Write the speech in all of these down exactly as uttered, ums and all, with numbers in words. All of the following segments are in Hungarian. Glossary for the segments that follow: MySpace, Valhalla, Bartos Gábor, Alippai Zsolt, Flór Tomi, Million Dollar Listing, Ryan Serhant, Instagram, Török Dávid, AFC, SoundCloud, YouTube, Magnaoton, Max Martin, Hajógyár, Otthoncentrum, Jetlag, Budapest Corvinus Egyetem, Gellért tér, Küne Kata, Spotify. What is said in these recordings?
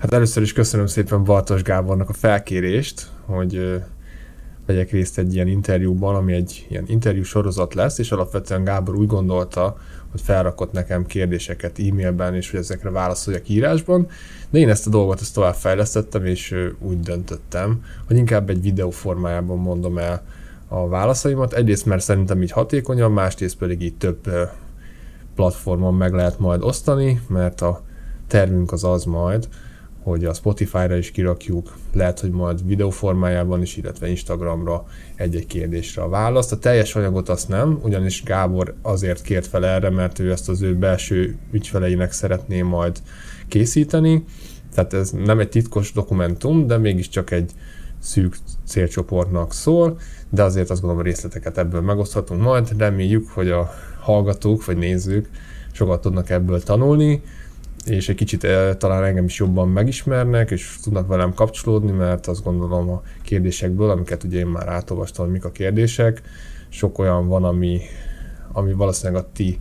Hát először is köszönöm szépen Bartos Gábornak a felkérést, hogy vegyek részt egy ilyen interjúban, ami egy ilyen interjú sorozat lesz, és alapvetően Gábor úgy gondolta, hogy felrakott nekem kérdéseket e-mailben, és hogy ezekre válaszoljak írásban, de én ezt a dolgot ezt továbbfejlesztettem, és úgy döntöttem, hogy inkább egy videó formájában mondom el a válaszaimat. Egyrészt mert szerintem így hatékonyabb, másrészt pedig így több platformon meg lehet majd osztani, mert a tervünk az az majd, hogy a Spotify-ra is kirakjuk, lehet, hogy majd videóformájában is, illetve Instagramra egy-egy kérdésre a választ. A teljes anyagot azt nem, ugyanis Gábor azért kért fel erre, mert ő ezt az ő belső ügyfeleinek szeretné majd készíteni. Tehát ez nem egy titkos dokumentum, de mégiscsak egy szűk célcsoportnak szól, de azért azt gondolom, részleteket ebből megoszthatunk majd. Reméljük, hogy a hallgatók vagy nézők sokat tudnak ebből tanulni, és egy kicsit talán engem is jobban megismernek, és tudnak velem kapcsolódni, mert azt gondolom a kérdésekből, amiket ugye én már átolvastam, hogy mik a kérdések, sok olyan van, ami, ami valószínűleg a ti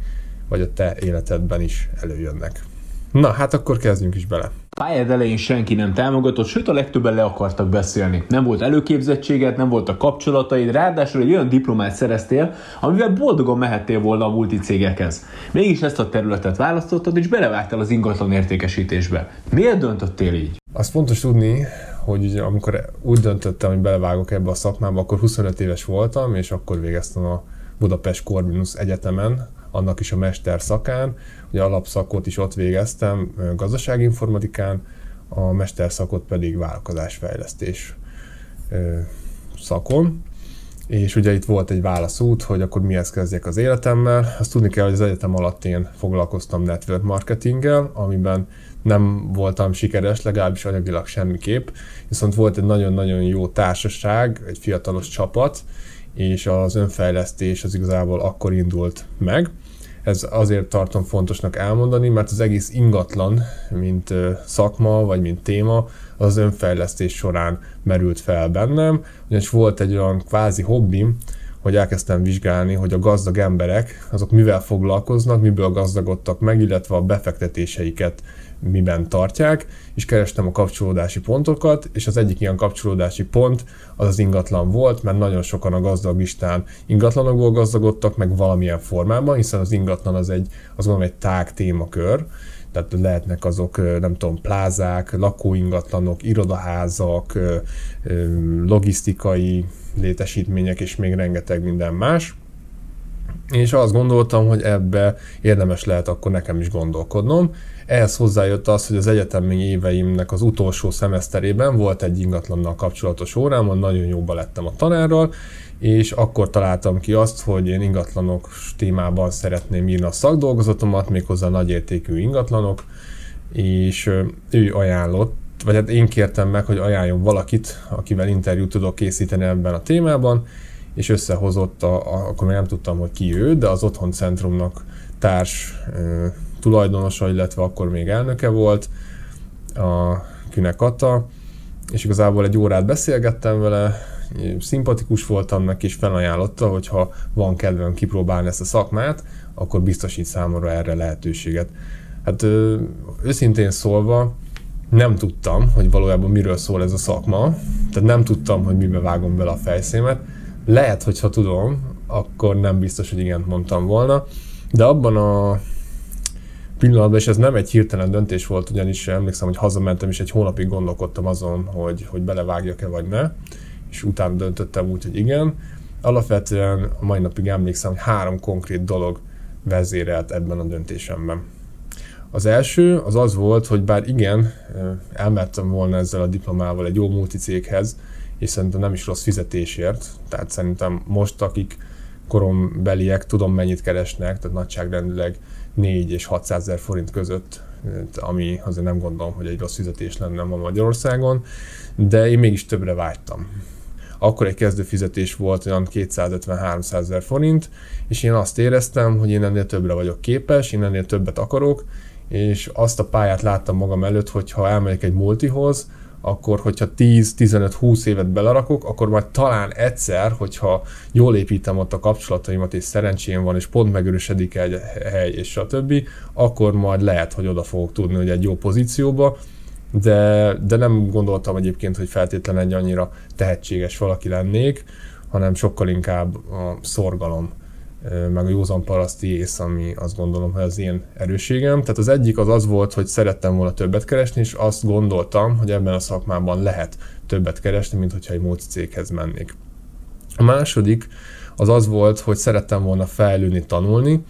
vagy a te életedben is előjönnek. Na, hát akkor kezdjünk is bele. Pályád elején senki nem támogatott, sőt a legtöbben le akartak beszélni. Nem volt előképzettséged, nem voltak kapcsolataid, ráadásul egy olyan diplomát szereztél, amivel boldogan mehettél volna a multicégekhez. Mégis ezt a területet választottad, és belevágtál az ingatlan értékesítésbe. Miért döntöttél így? Azt fontos tudni, hogy ugye, amikor úgy döntöttem, hogy belevágok ebbe a szakmába, akkor huszonöt éves voltam, és akkor végeztem a Budapest Corvinus Egyetemen, annak is a mester szakán, ugye alapszakot is ott végeztem gazdaságinformatikán, a mesterszakot pedig vállalkozásfejlesztés szakon. És ugye itt volt egy válaszút, hogy akkor mihez kezdjek az életemmel. Azt tudni kell, hogy az egyetem alatt én foglalkoztam network marketinggel, amiben nem voltam sikeres, legalábbis anyagilag semmiképp, viszont volt egy nagyon-nagyon jó társaság, egy fiatalos csapat, és az önfejlesztés az igazából akkor indult meg. Ez azért tartom fontosnak elmondani, mert az egész ingatlan, mint szakma, vagy mint téma, az önfejlesztés során merült fel bennem, ugyanis volt egy olyan kvázi hobbim, hogy elkezdtem vizsgálni, hogy a gazdag emberek, azok mivel foglalkoznak, miből gazdagodtak meg, illetve a befektetéseiket miben tartják, és kerestem a kapcsolódási pontokat, és az egyik ilyen kapcsolódási pont az az ingatlan volt, mert nagyon sokan a gazdag listán ingatlanokból gazdagodtak, meg valamilyen formában, hiszen az ingatlan az egy, azt gondolom, egy tág témakör, tehát lehetnek azok, nem tudom, plázák, lakóingatlanok, irodaházak, logisztikai létesítmények, és még rengeteg minden más. És azt gondoltam, hogy ebbe érdemes lehet akkor nekem is gondolkodnom. Ehhez hozzájött az, hogy az egyetemi éveimnek az utolsó szemeszterében volt egy ingatlannal kapcsolatos órámon, nagyon jóba lettem a tanárral, és akkor találtam ki azt, hogy én ingatlanok témában szeretném írni a szakdolgozatomat, méghozzá nagyértékű ingatlanok, és ő ajánlott, vagy hát én kértem meg, hogy ajánljon valakit, akivel interjút tudok készíteni ebben a témában, és összehozott, a, a, akkor még nem tudtam, hogy ki ő, de az Otthoncentrumnak társ e, tulajdonosa, illetve akkor még elnöke volt, a Küne Kata, és igazából egy órát beszélgettem vele, szimpatikus voltam neki, és felajánlotta, hogy ha van kedvem kipróbálni ezt a szakmát, akkor biztosít számomra erre lehetőséget. Hát őszintén szólva, nem tudtam, hogy valójában miről szól ez a szakma, tehát nem tudtam, hogy mibe vágom bele a fejszémet. Lehet, hogy ha tudom, akkor nem biztos, hogy igent mondtam volna, de abban a pillanatban, és ez nem egy hirtelen döntés volt, ugyanis emlékszem, hogy hazamentem, és egy hónapig gondolkodtam azon, hogy, hogy belevágjak-e vagy ne, és utána döntöttem úgy, hogy igen. Alapvetően a mai napig emlékszem, hogy három konkrét dolog vezérelt ebben a döntésemben. Az első az az volt, hogy bár igen, elmertem volna ezzel a diplomával egy jó multicéghez, és szerintem nem is rossz fizetésért, tehát szerintem most, akik korombeliek, tudom mennyit keresnek, tehát nagyságrendileg négy és hatszázezer forint között, ami azért nem gondolom, hogy egy rossz fizetés lenne ma Magyarországon, de én mégis többre vágytam. Akkor egy kezdő fizetés volt olyan kétszázötven-háromszázezer forint, és én azt éreztem, hogy én ennél többre vagyok képes, én ennél többet akarok, és azt a pályát láttam magam előtt, hogy ha elmegyek egy multihoz, akkor hogyha tíz, tizenöt, húsz évet belerakok, akkor majd talán egyszer, hogyha jól építem ott a kapcsolataimat, és szerencsém van, és pont megörösödik egy hely, és stb., akkor majd lehet, hogy oda fogok tudni, hogy egy jó pozícióba, de, de nem gondoltam egyébként, hogy feltétlenül egy annyira tehetséges valaki lennék, hanem sokkal inkább a szorgalom, meg a józan paraszti ész, ami azt gondolom, hogy az én erősségem. Tehát az egyik az az volt, hogy szerettem volna többet keresni, és azt gondoltam, hogy ebben a szakmában lehet többet keresni, mint hogyha egy móci céghez mennék. A második az az volt, hogy szerettem volna fejlődni, tanulni,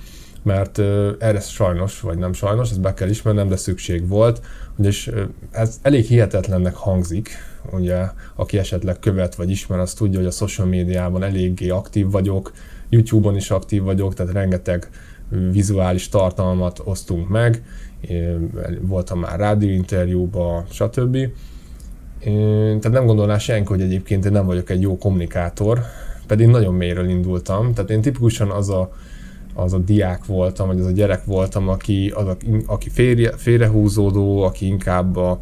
mert erre sajnos, vagy nem sajnos, ezt be kell ismernem, de szükség volt, és ez elég hihetetlennek hangzik, ugye, aki esetleg követ vagy ismer, az tudja, hogy a social médiában eléggé aktív vagyok, YouTube-on is aktív vagyok, tehát rengeteg vizuális tartalmat osztunk meg, voltam már rádióinterjúban, stb. Tehát nem gondolná senki, hogy egyébként én nem vagyok egy jó kommunikátor, pedig nagyon mélyről indultam, tehát én tipikusan az a az a diák voltam, vagy az a gyerek voltam, aki, az a, aki félre, félrehúzódó, aki inkább a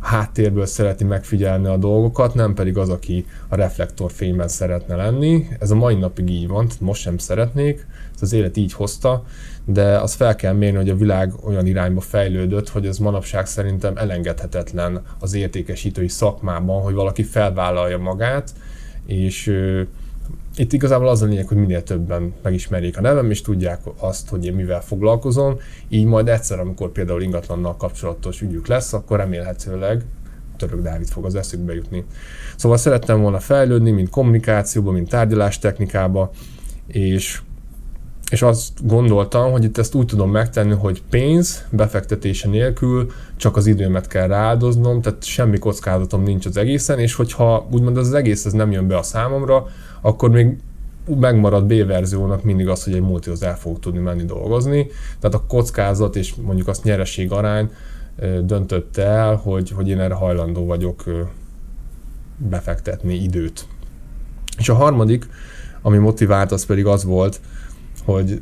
háttérből szereti megfigyelni a dolgokat, nem pedig az, aki a reflektorfényben szeretne lenni. Ez a mai napig így van, tehát most sem szeretnék, ez az élet így hozta, de azt fel kell mérni, hogy a világ olyan irányba fejlődött, hogy ez manapság szerintem elengedhetetlen az értékesítői szakmában, hogy valaki felvállalja magát, és itt igazából az a lényeg, hogy minél többen megismerjék a nevem, és tudják azt, hogy én mivel foglalkozom, így majd egyszer, amikor például ingatlannal kapcsolatos ügyük lesz, akkor remélhetőleg Török Dávid fog az eszükbe jutni. Szóval szerettem volna fejlődni, mint kommunikációba, mint tárgyalástechnikába, és, és azt gondoltam, hogy itt ezt úgy tudom megtenni, hogy pénz befektetése nélkül csak az időmet kell rááldoznom, tehát semmi kockázatom nincs az egészen, és hogyha úgymond az egész ez nem jön be a számomra, akkor még megmarad B-verziónak mindig az, hogy egy multihoz el fog tudni menni dolgozni. Tehát a kockázat és mondjuk azt nyereség arány döntötte el, hogy, hogy én erre hajlandó vagyok befektetni időt. És a harmadik, ami motivált, az pedig az volt, hogy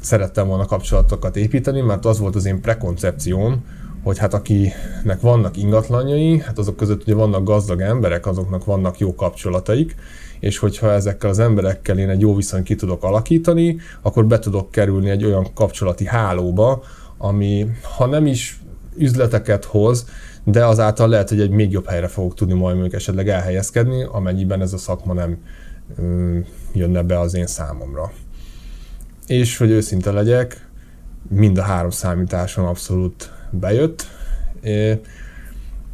szerettem volna kapcsolatokat építeni, mert az volt az én prekoncepcióm, hogy hát akinek vannak ingatlanjai, hát azok között ugye vannak gazdag emberek, azoknak vannak jó kapcsolataik, és hogyha ezekkel az emberekkel én egy jó viszonyt ki tudok alakítani, akkor be tudok kerülni egy olyan kapcsolati hálóba, ami ha nem is üzleteket hoz, de azáltal lehet, hogy egy még jobb helyre fogok tudni majd mondjuk esetleg elhelyezkedni, amennyiben ez a szakma nem mm, jönne be az én számomra. És hogy őszinte legyek, mind a három számításon abszolút bejött. É,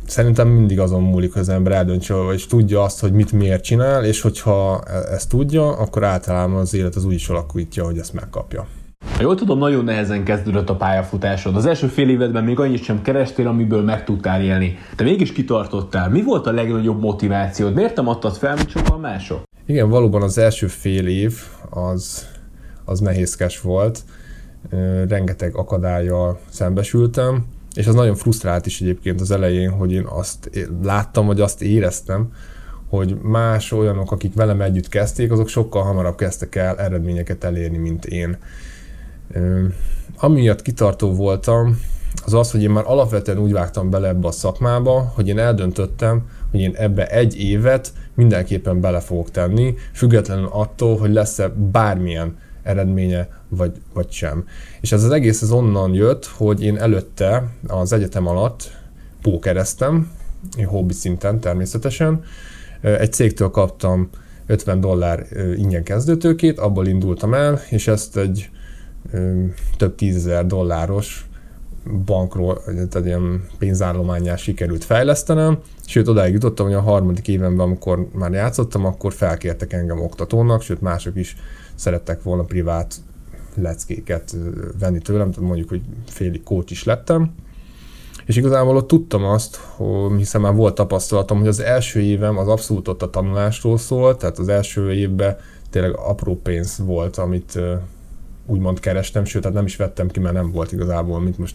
Szerintem mindig azon múlik, hogy az ember eldöntse, és tudja azt, hogy mit miért csinál, és hogyha ezt tudja, akkor általában az élet az úgy is alakítja, hogy ezt megkapja. Ha jól tudom, nagyon nehezen kezdődött a pályafutásod. Az első fél évedben még annyit sem kerestél, amiből meg tudtál élni. Te mégis kitartottál. Mi volt a legnagyobb motivációd? Miért nem adtad fel, mint sokan mások? Igen, valóban az első fél év az, az nehézkes volt. Rengeteg akadállyal szembesültem. És az nagyon frusztrált is egyébként az elején, hogy én azt láttam, vagy azt éreztem, hogy más olyanok, akik velem együtt kezdték, azok sokkal hamarabb kezdtek el eredményeket elérni, mint én. Amiatt kitartó voltam, az az, hogy én már alapvetően úgy vágtam bele ebbe a szakmába, hogy én eldöntöttem, hogy én ebbe egy évet mindenképpen bele fogok tenni, függetlenül attól, hogy lesz-e bármilyen eredménye, vagy, vagy sem. És ez az egész ez onnan jött, hogy én előtte az egyetem alatt pókereztem, hobbi szinten természetesen. Egy cégtől kaptam ötven dollár ingyen kezdőtőkét, abból indultam el, és ezt egy több tízezer dolláros bankról, tehát ilyen pénzállománnyá sikerült fejlesztenem, sőt odáig jutottam, hogy a harmadik évenben, amikor már játszottam, akkor felkértek engem oktatónak, sőt mások is szerettek volna privát leckéket venni tőlem, tehát mondjuk, hogy félig coach is lettem. És igazából ott tudtam azt, hiszen már volt tapasztalatom, hogy az első évem az abszolút ott a tanulásról szólt, tehát az első évben tényleg apró pénz volt, amit úgymond kerestem, sőt, tehát nem is vettem ki, mert nem volt igazából, mint most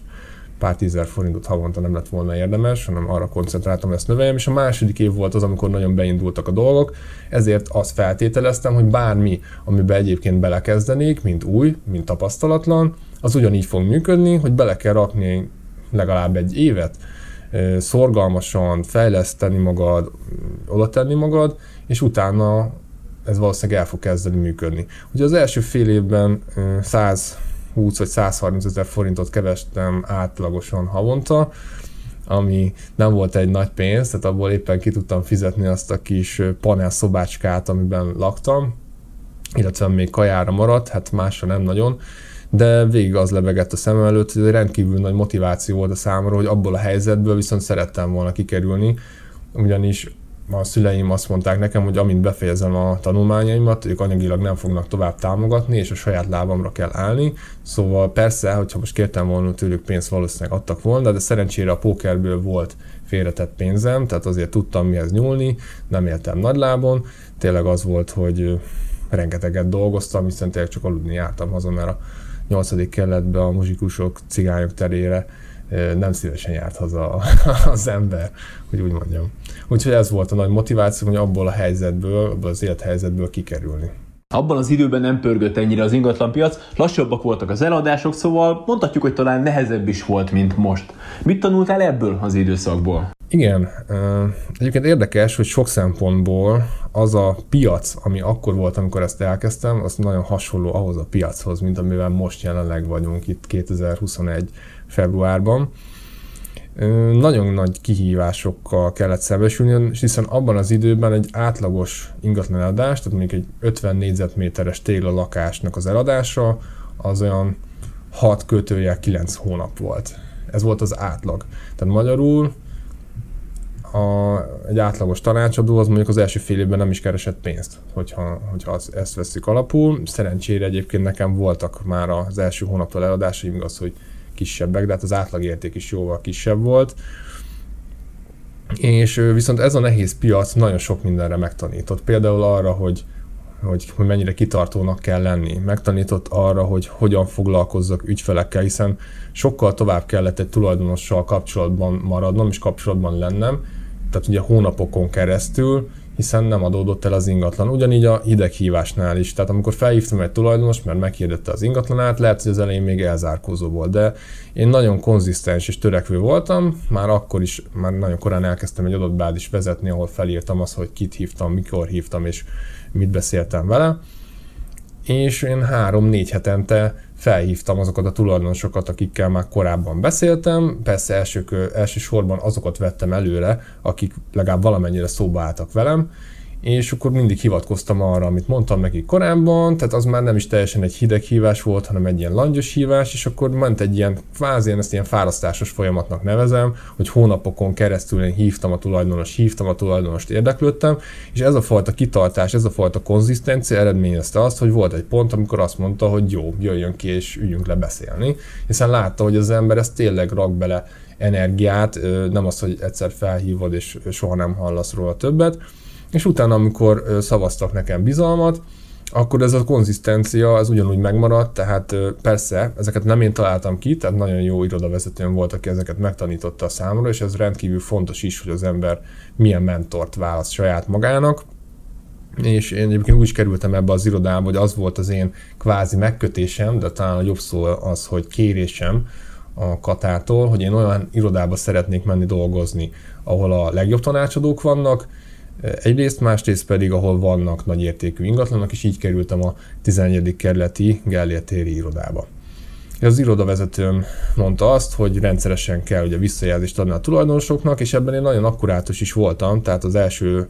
pár tízezer forintot havonta nem lett volna érdemes, hanem arra koncentráltam, ezt növeljem, és a második év volt az, amikor nagyon beindultak a dolgok, ezért azt feltételeztem, hogy bármi, amiben egyébként belekezdenék, mint új, mint tapasztalatlan, az ugyanígy fog működni, hogy bele kell rakni legalább egy évet, szorgalmasan fejleszteni magad, oda tenni magad, és utána ez valószínűleg el fog kezdeni működni. Ugye az első fél évben száz húsz vagy százharminc ezer forintot kerestem átlagosan havonta, ami nem volt egy nagy pénz, tehát abból éppen ki tudtam fizetni azt a kis panel szobácskát, amiben laktam, illetve még kajára maradt, hát másra nem nagyon, de végig az lebegett a szemem előtt, hogy rendkívül nagy motiváció volt a számomra, hogy abból a helyzetből viszont szerettem volna kikerülni, ugyanis a szüleim azt mondták nekem, hogy amint befejezem a tanulmányaimat, ők anyagilag nem fognak tovább támogatni, és a saját lábamra kell állni. Szóval persze, hogyha most kértem volna tőlük pénzt, valószínűleg adtak volna, de szerencsére a pókerből volt félretett pénzem, tehát azért tudtam mihez nyúlni, nem éltem nagy lábon. Tényleg az volt, hogy rengeteget dolgoztam, hiszen tényleg csak aludni jártam haza, mert a nyolcadik kerületbe a muzsikusok, cigányok terére nem szívesen járt haza az ember, hogy úgy mondjam. Úgyhogy ez volt a nagy motiváció, hogy abból a helyzetből, abból az élethelyzetből kikerülni. Abban az időben nem pörgött ennyire az ingatlanpiac, lassabbak voltak az eladások, szóval mondhatjuk, hogy talán nehezebb is volt, mint most. Mit tanultál ebből az időszakból? Igen, egyébként érdekes, hogy sok szempontból az a piac, ami akkor volt, amikor ezt elkezdtem, az nagyon hasonló ahhoz a piachoz, mint amivel most jelenleg vagyunk itt kétezer-huszonegy februárban. Nagyon nagy kihívásokkal kellett szembesülni, hiszen abban az időben egy átlagos ingatlan eladás, tehát mondjuk egy ötven négyzetméteres téglalakásnak az eladása, az olyan hat kötőjel kilenc hónap volt. Ez volt az átlag. Tehát magyarul A, egy átlagos tanácsadó az mondjuk az első fél évben nem is keresett pénzt, hogyha, hogyha az, ezt veszik alapul. Szerencsére egyébként nekem voltak már az első hónaptól eladásaim, igaz, hogy kisebbek, de hát az átlagérték is jóval kisebb volt. És viszont ez a nehéz piac nagyon sok mindenre megtanított. Például arra, hogy, hogy, hogy mennyire kitartónak kell lenni. Megtanított arra, hogy hogyan foglalkozzak ügyfelekkel, hiszen sokkal tovább kellett egy tulajdonossal kapcsolatban maradnom és kapcsolatban lennem, tehát ugye hónapokon keresztül, hiszen nem adódott el az ingatlan. Ugyanígy a hideghívásnál is. Tehát amikor felhívtam egy tulajdonost, mert meghirdette az ingatlanát, lehet, hogy az elején még elzárkózó volt, de én nagyon konzisztens és törekvő voltam, már akkor is, már nagyon korán elkezdtem egy adott bázist vezetni, ahol felírtam azt, hogy kit hívtam, mikor hívtam és mit beszéltem vele. És én három-négy hetente felhívtam azokat a tulajdonosokat, akikkel már korábban beszéltem. Persze elsők, elsősorban azokat vettem előre, akik legalább valamennyire szóba álltak velem, és akkor mindig hivatkoztam arra, amit mondtam nekik korábban, tehát az már nem is teljesen egy hideg hívás volt, hanem egy ilyen langyos hívás, és akkor ment egy ilyen kvázi, én ezt ilyen fárasztásos folyamatnak nevezem, hogy hónapokon keresztül én hívtam a tulajdonost, hívtam a tulajdonost, érdeklődtem, és ez a fajta kitartás, ez a fajta konzisztencia eredményezte azt, hogy volt egy pont, amikor azt mondta, hogy jó, jöjjön ki és üljünk le beszélni, hiszen látta, hogy az ember ezt tényleg rak bele energiát, nem az, hogy egyszer felhívod és soha nem hallasz róla többet. És utána, amikor szavaztak nekem bizalmat, akkor ez a konzisztencia az ugyanúgy megmaradt, tehát persze ezeket nem én találtam ki, tehát nagyon jó irodavezetőm volt, aki ezeket megtanította a számomra, és ez rendkívül fontos is, hogy az ember milyen mentort választ saját magának. És én egyébként úgy is kerültem ebbe az irodába, hogy az volt az én kvázi megkötésem, de talán a jobb szó az, hogy kérésem a Katától, hogy én olyan irodába szeretnék menni dolgozni, ahol a legjobb tanácsadók vannak, egyrészt, másrészt pedig, ahol vannak nagyértékű ingatlanok, és így kerültem a tizenegyedik kerületi Gellért-téri irodába. Az irodavezetőm mondta azt, hogy rendszeresen kell ugye visszajelzést adni a tulajdonosoknak, és ebben én nagyon akkurátus is voltam, tehát az első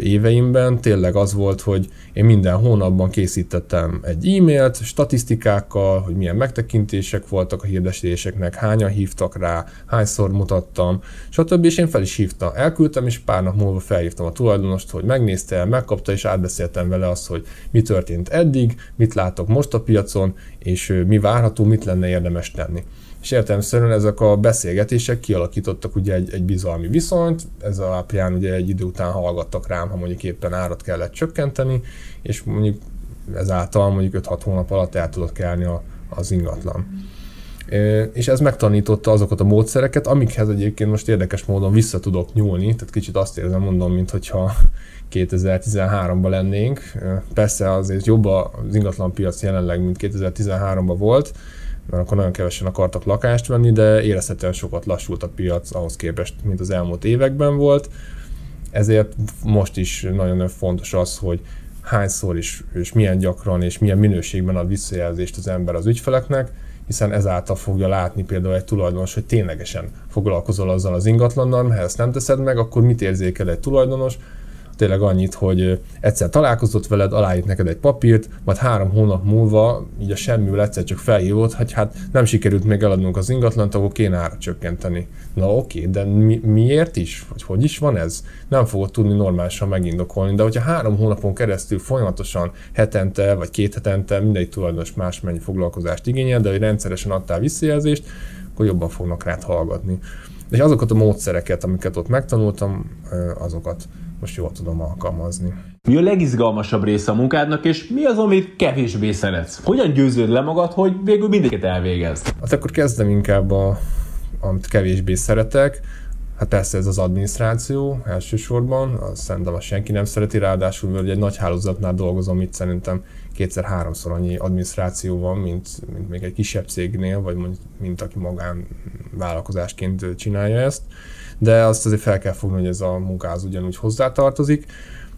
éveimben tényleg az volt, hogy én minden hónapban készítettem egy e-mailt, statisztikákkal, hogy milyen megtekintések voltak a hirdetéseknek, hányan hívtak rá, hányszor mutattam, stb. És én fel is hívtam, elküldtem, és pár nap múlva felhívtam a tulajdonost, hogy megnézte, megkapta, és átbeszéltem vele azt, hogy mi történt eddig, mit látok most a piacon, és mi várható, mit lenne érdemes tenni. És értelemszerűen ezek a beszélgetések kialakítottak ugye egy, egy bizalmi viszonyt, ez alapján ugye egy idő után hallgattak rám, ha mondjuk éppen árat kellett csökkenteni, és mondjuk ezáltal mondjuk öt-hat hónap alatt el tudott kelni a, az ingatlan. És ez megtanította azokat a módszereket, amikhez egyébként most érdekes módon vissza tudok nyúlni, tehát kicsit azt érzem, mondom, mintha kétezer-tizenháromban lennénk. Persze azért jobb az ingatlanpiac jelenleg, mint kétezer-tizenháromban volt, mert akkor nagyon kevesen akartak lakást venni, de érezhetően sokat lassult a piac ahhoz képest, mint az elmúlt években volt. Ezért most is nagyon fontos az, hogy hányszor is, és milyen gyakran, és milyen minőségben ad visszajelzést az ember az ügyfeleknek, hiszen ezáltal fogja látni például egy tulajdonos, hogy ténylegesen foglalkozol azzal az ingatlannal, mert ha ezt nem teszed meg, akkor mit érzékel egy tulajdonos? Tényleg annyit, hogy egyszer találkozott veled, aláírt neked egy papírt, majd három hónap múlva így a semmiből egyszer csak felhívott, hogy hát nem sikerült még eladnunk az ingatlant, akkor kéne árat csökkenteni. Na oké, de mi, miért is? Hogy hogy is van ez? Nem fogod tudni normálisan megindokolni, de hogyha három hónapon keresztül folyamatosan hetente vagy két hetente mindegy tulajdonos másmennyi foglalkozást igényel, de hogy rendszeresen adtál visszajelzést, akkor jobban fognak rád hallgatni. És azokat a módszereket, amiket ott megtanultam, azokat most jól tudom alkalmazni. Mi a legizgalmasabb része a munkádnak, és mi az, amit kevésbé szeretsz? Hogyan győződ le magad, hogy végül mindegyiket elvégezd? Hát akkor kezdem inkább, a, amit kevésbé szeretek. Hát persze ez az adminisztráció elsősorban, azt szerintem azt senki nem szereti, ráadásul mert egy nagy hálózatnál dolgozom, itt szerintem kétszer-háromszor annyi adminisztráció van, mint, mint még egy kisebb cégnél, vagy mondjuk, mint aki magánvállalkozásként csinálja ezt. De azt azért fel kell fogni, hogy ez a munkához ugyanúgy hozzátartozik.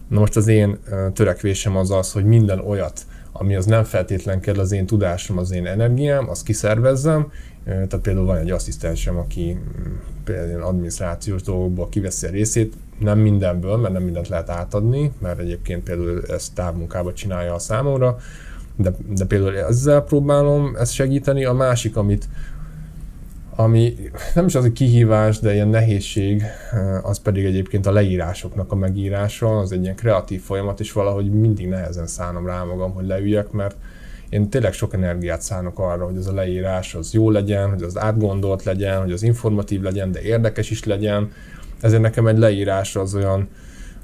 Na most az én törekvésem az az, hogy minden olyat, ami az nem feltétlen kell az én tudásom, az én energiám, azt kiszervezzem. Tehát például van egy asszisztensem, aki például adminisztrációs dolgokból kiveszi a részét, nem mindenből, mert nem mindent lehet átadni, mert egyébként például ezt távmunkában csinálja a számomra, de, de például ezzel próbálom ezt segíteni. A másik, amit ami nem is az egy kihívás, de ilyen nehézség, az pedig egyébként a leírásoknak a megírása, az egy ilyen kreatív folyamat, és valahogy mindig nehezen szánom rá magam, hogy leüljek, mert én tényleg sok energiát szánok arra, hogy az a leírás az jó legyen, hogy az átgondolt legyen, hogy az informatív legyen, de érdekes is legyen. Ezért nekem egy leírás az olyan,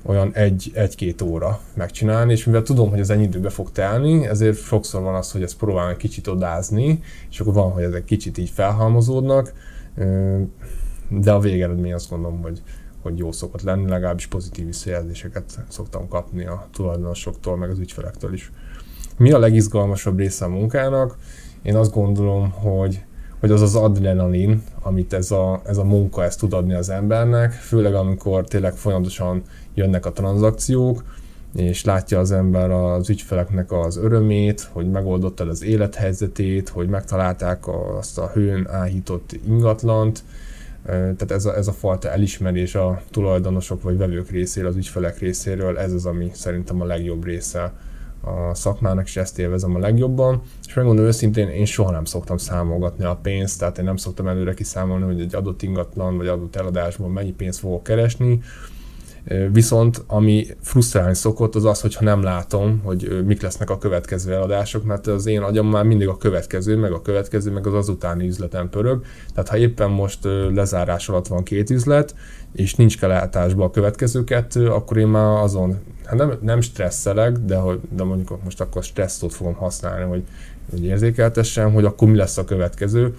olyan egy, egy-két óra megcsinálni, és mivel tudom, hogy ez ennyi időbe fog telni, ezért sokszor van az, hogy ezt próbálom egy kicsit odázni, és akkor van, hogy ezek kicsit így felhalmozódnak, de a végeredmény azt gondolom, hogy, hogy jó szokott lenni, legalábbis pozitív visszajelzéseket szoktam kapni a tulajdonosoktól, meg az ügyfelektől is. Mi a legizgalmasabb része a munkának? Én azt gondolom, hogy hogy az az adrenalin, amit ez a, ez a munka ezt tud adni az embernek, főleg amikor tényleg folyamatosan jönnek a tranzakciók, és látja az ember az ügyfeleknek az örömét, hogy megoldotta az élethelyzetét, hogy megtalálták azt a hőn áhított ingatlant. Tehát ez a, ez a fajta elismerés a tulajdonosok vagy vevők részéről, az ügyfelek részéről, ez az, ami szerintem a legjobb része a szakmának, és ezt élvezem a legjobban. És megmondom őszintén, én soha nem szoktam számolgatni a pénzt, tehát én nem szoktam előre kiszámolni, hogy egy adott ingatlan vagy adott eladásból mennyi pénzt fogok keresni. Viszont ami frusztrálni szokott, az az, hogyha nem látom, hogy mik lesznek a következő eladások, mert az én agyam már mindig a következő, meg a következő, meg az azutáni üzleten pörög. Tehát ha éppen most lezárás alatt van két üzlet, és nincs kilátásba a következő kettő, akkor én már azon, hát nem, nem stresszelek, de, de mondjuk most akkor stresszot fogom használni, hogy, hogy érzékeltessem, hogy akkor mi lesz a következő,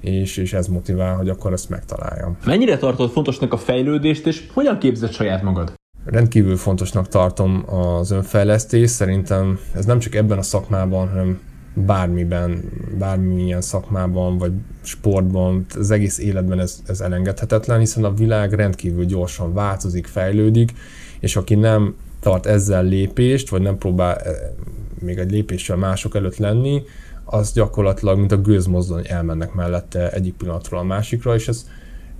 és, és ez motivál, hogy akkor ezt megtaláljam. Mennyire tartod fontosnak a fejlődést, és hogyan képzed saját magad? Rendkívül fontosnak tartom az önfejlesztést. Szerintem ez nem csak ebben a szakmában, hanem bármiben, bármilyen szakmában, vagy sportban, az egész életben ez, ez elengedhetetlen, hiszen a világ rendkívül gyorsan változik, fejlődik, és aki nem tart ezzel lépést, vagy nem próbál még egy lépéssel mások előtt lenni, az gyakorlatilag, mint a gőzmozdony, elmennek mellette egyik pillanatról a másikra, és ez,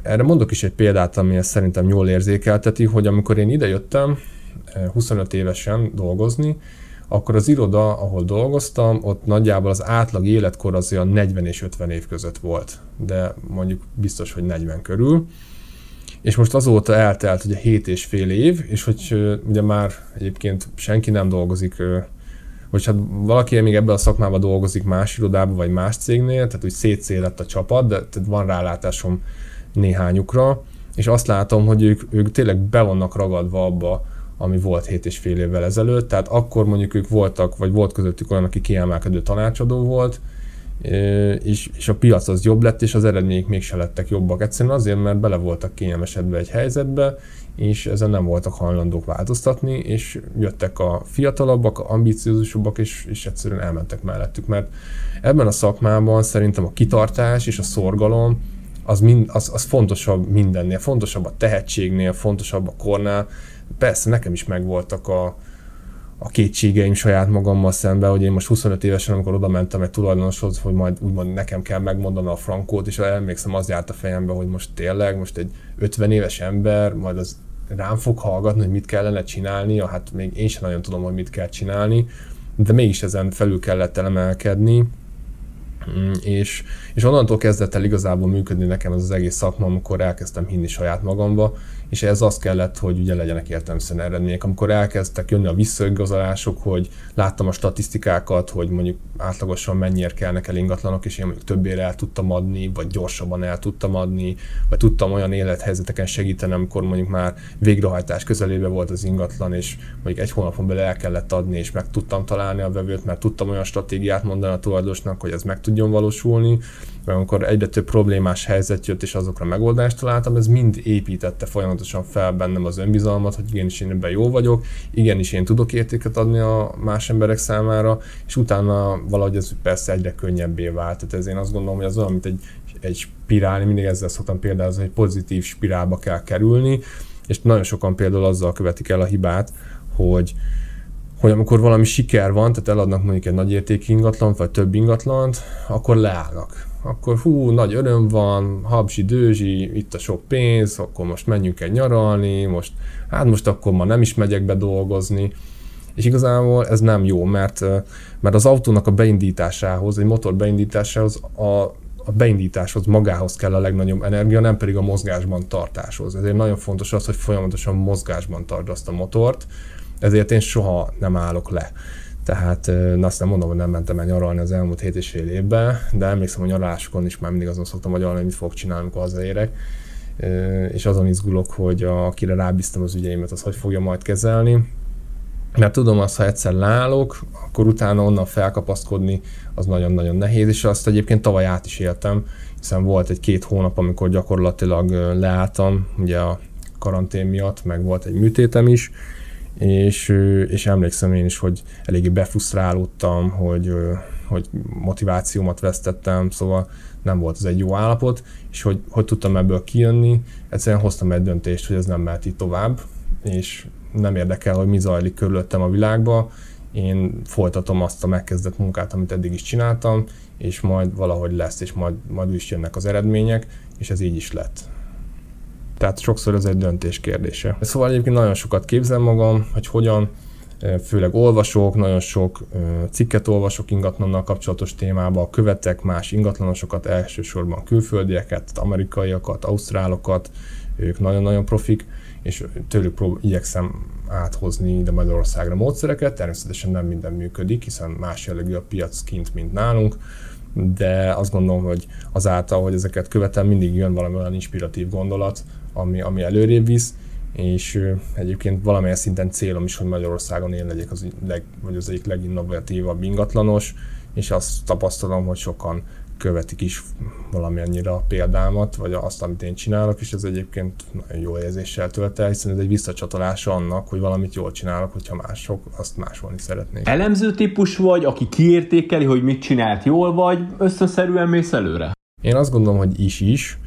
erre mondok is egy példát, ami ezt szerintem jól érzékelteti, hogy amikor én idejöttem huszonöt évesen dolgozni, akkor az iroda, ahol dolgoztam, ott nagyjából az átlag életkor az olyan negyven és ötven év között volt, de mondjuk biztos, hogy negyven körül. És most azóta eltelt ugye hét és fél év, és hogy ugye már egyébként senki nem dolgozik, hogy hát valaki még ebben a szakmában dolgozik más irodában, vagy más cégnél, tehát úgy szétszélett a csapat, de tehát van rálátásom néhányukra, és azt látom, hogy ők, ők tényleg be vannak ragadva abba, ami volt hét és fél évvel ezelőtt, tehát akkor mondjuk ők voltak, vagy volt közöttük olyan, aki kiemelkedő tanácsadó volt, és, és a piac az jobb lett, és az eredmények mégse lettek jobbak. Egyszerűen azért, mert bele voltak kényelmesedve egy helyzetbe, és ezen nem voltak hajlandók változtatni, és jöttek a fiatalabbak, a ambiciózusabbak, és, és egyszerűen elmentek mellettük. Mert ebben a szakmában szerintem a kitartás és a szorgalom az, mind, az, az fontosabb mindennél, fontosabb a tehetségnél, fontosabb a kornál. Persze nekem is megvoltak a a kétségeim saját magammal szemben, hogy én most huszonöt évesen, amikor oda mentem egy tulajdonoshoz, hogy majd úgymond nekem kell megmondani a frankót, és emlékszem, az járt a fejembe, hogy most tényleg, most egy ötven éves ember, majd az rám fog hallgatni, hogy mit kellene csinálnia, hát még én sem nagyon tudom, hogy mit kell csinálni, de mégis ezen felül kellett elemelkedni, és, és onnantól kezdett el igazából működni nekem ez az egész szakma, amikor elkezdtem hinni saját magamba, és ez az kellett, hogy ugye legyenek értelemszerűen eredmények. Amikor elkezdtek jönni a visszaigazolások, hogy láttam a statisztikákat, hogy mondjuk átlagosan mennyire kelnek el ingatlanok, és én mondjuk többére el tudtam adni, vagy gyorsabban el tudtam adni, vagy tudtam olyan élethelyzeteken segíteni, amikor mondjuk már végrehajtás közelébe volt az ingatlan, és mondjuk egy hónapon belül el kellett adni, és meg tudtam találni a vevőt, mert tudtam olyan stratégiát mondani a tulajdonosnak, hogy ez meg tudjon valósulni. Mert amikor egyre több problémás helyzet jött, és azokra megoldást találtam, ez mind építette folyamatosan fel bennem az önbizalmat, hogy igenis én ebben jó vagyok, igenis én tudok értéket adni a más emberek számára, és utána valahogy ez persze egyre könnyebbé vált. Tehát ez én azt gondolom, hogy az olyan, mint egy, egy spirál, mindig ezzel szoktam példázni, hogy pozitív spirálba kell kerülni, és nagyon sokan például azzal követik el a hibát, hogy hogy amikor valami siker van, tehát eladnak mondjuk egy nagy értékű ingatlant, vagy több ingatlant, akkor leállnak. Akkor hú, nagy öröm van, habzsi, dőzsi, itt a sok pénz, akkor most menjünk el nyaralni, most, hát most akkor ma nem is megyek be dolgozni. És igazából ez nem jó, mert, mert az autónak a beindításához, egy motor beindításához, a a beindításhoz, magához kell a legnagyobb energia, nem pedig a mozgásban tartáshoz. Ezért nagyon fontos az, hogy folyamatosan mozgásban tartsd azt a motort, ezért én soha nem állok le. Tehát na, azt nem mondom, hogy nem mentem el nyaralni az elmúlt hét és fél évben, de emlékszem, a nyaralásokon is már mindig azon szoktam agyalni, hogy mit fogok csinálni, amikor hazaérek. És azon izgulok, hogy a, akire rábíztam az ügyeimet, az hogy fogja majd kezelni. Mert tudom azt, ha egyszer leállok, akkor utána onnan felkapaszkodni az nagyon-nagyon nehéz, és azt egyébként tavaly át is éltem, hiszen volt egy két hónap, amikor gyakorlatilag leálltam, ugye a karantén miatt, meg volt egy műtétem is, És, és emlékszem én is, hogy eléggé befrusztrálódtam, hogy, hogy motivációmat vesztettem, szóval nem volt ez egy jó állapot, és hogy, hogy tudtam ebből kijönni, egyszerűen hoztam egy döntést, hogy ez nem mehet így tovább, és nem érdekel, hogy mi zajlik körülöttem a világba, én folytatom azt a megkezdett munkát, amit eddig is csináltam, és majd valahogy lesz, és majd, majd is jönnek az eredmények, és ez így is lett. Tehát sokszor ez egy döntés kérdése. Szóval egyébként nagyon sokat képzelem magam, hogy hogyan, főleg olvasok, nagyon sok cikket olvasok ingatlannal kapcsolatos témában, követek más ingatlanosokat, elsősorban külföldieket, amerikaiakat, ausztrálokat, ők nagyon-nagyon profik, és tőlük prób- igyekszem áthozni ide Magyarországra módszereket, természetesen nem minden működik, hiszen más jellegű a piac kint, mint nálunk, de azt gondolom, hogy azáltal, hogy ezeket követem, mindig jön valami olyan inspiratív gondolat, ami, ami előrébb visz, és egyébként valamilyen szinten célom is, hogy Magyarországon én legyek az, leg, vagy az egyik leginnovatívabb ingatlanos, és azt tapasztalom, hogy sokan követik is valamennyire a példámat, vagy azt, amit én csinálok, és ez egyébként nagyon jó érzéssel tölt el, hiszen ez egy visszacsatolása annak, hogy valamit jól csinálok, hogyha mások azt másolni szeretnék. Elemző típus vagy, aki kiértékeli, hogy mit csinált jól, vagy összeszerűen mész előre? Én azt gondolom, hogy is-is.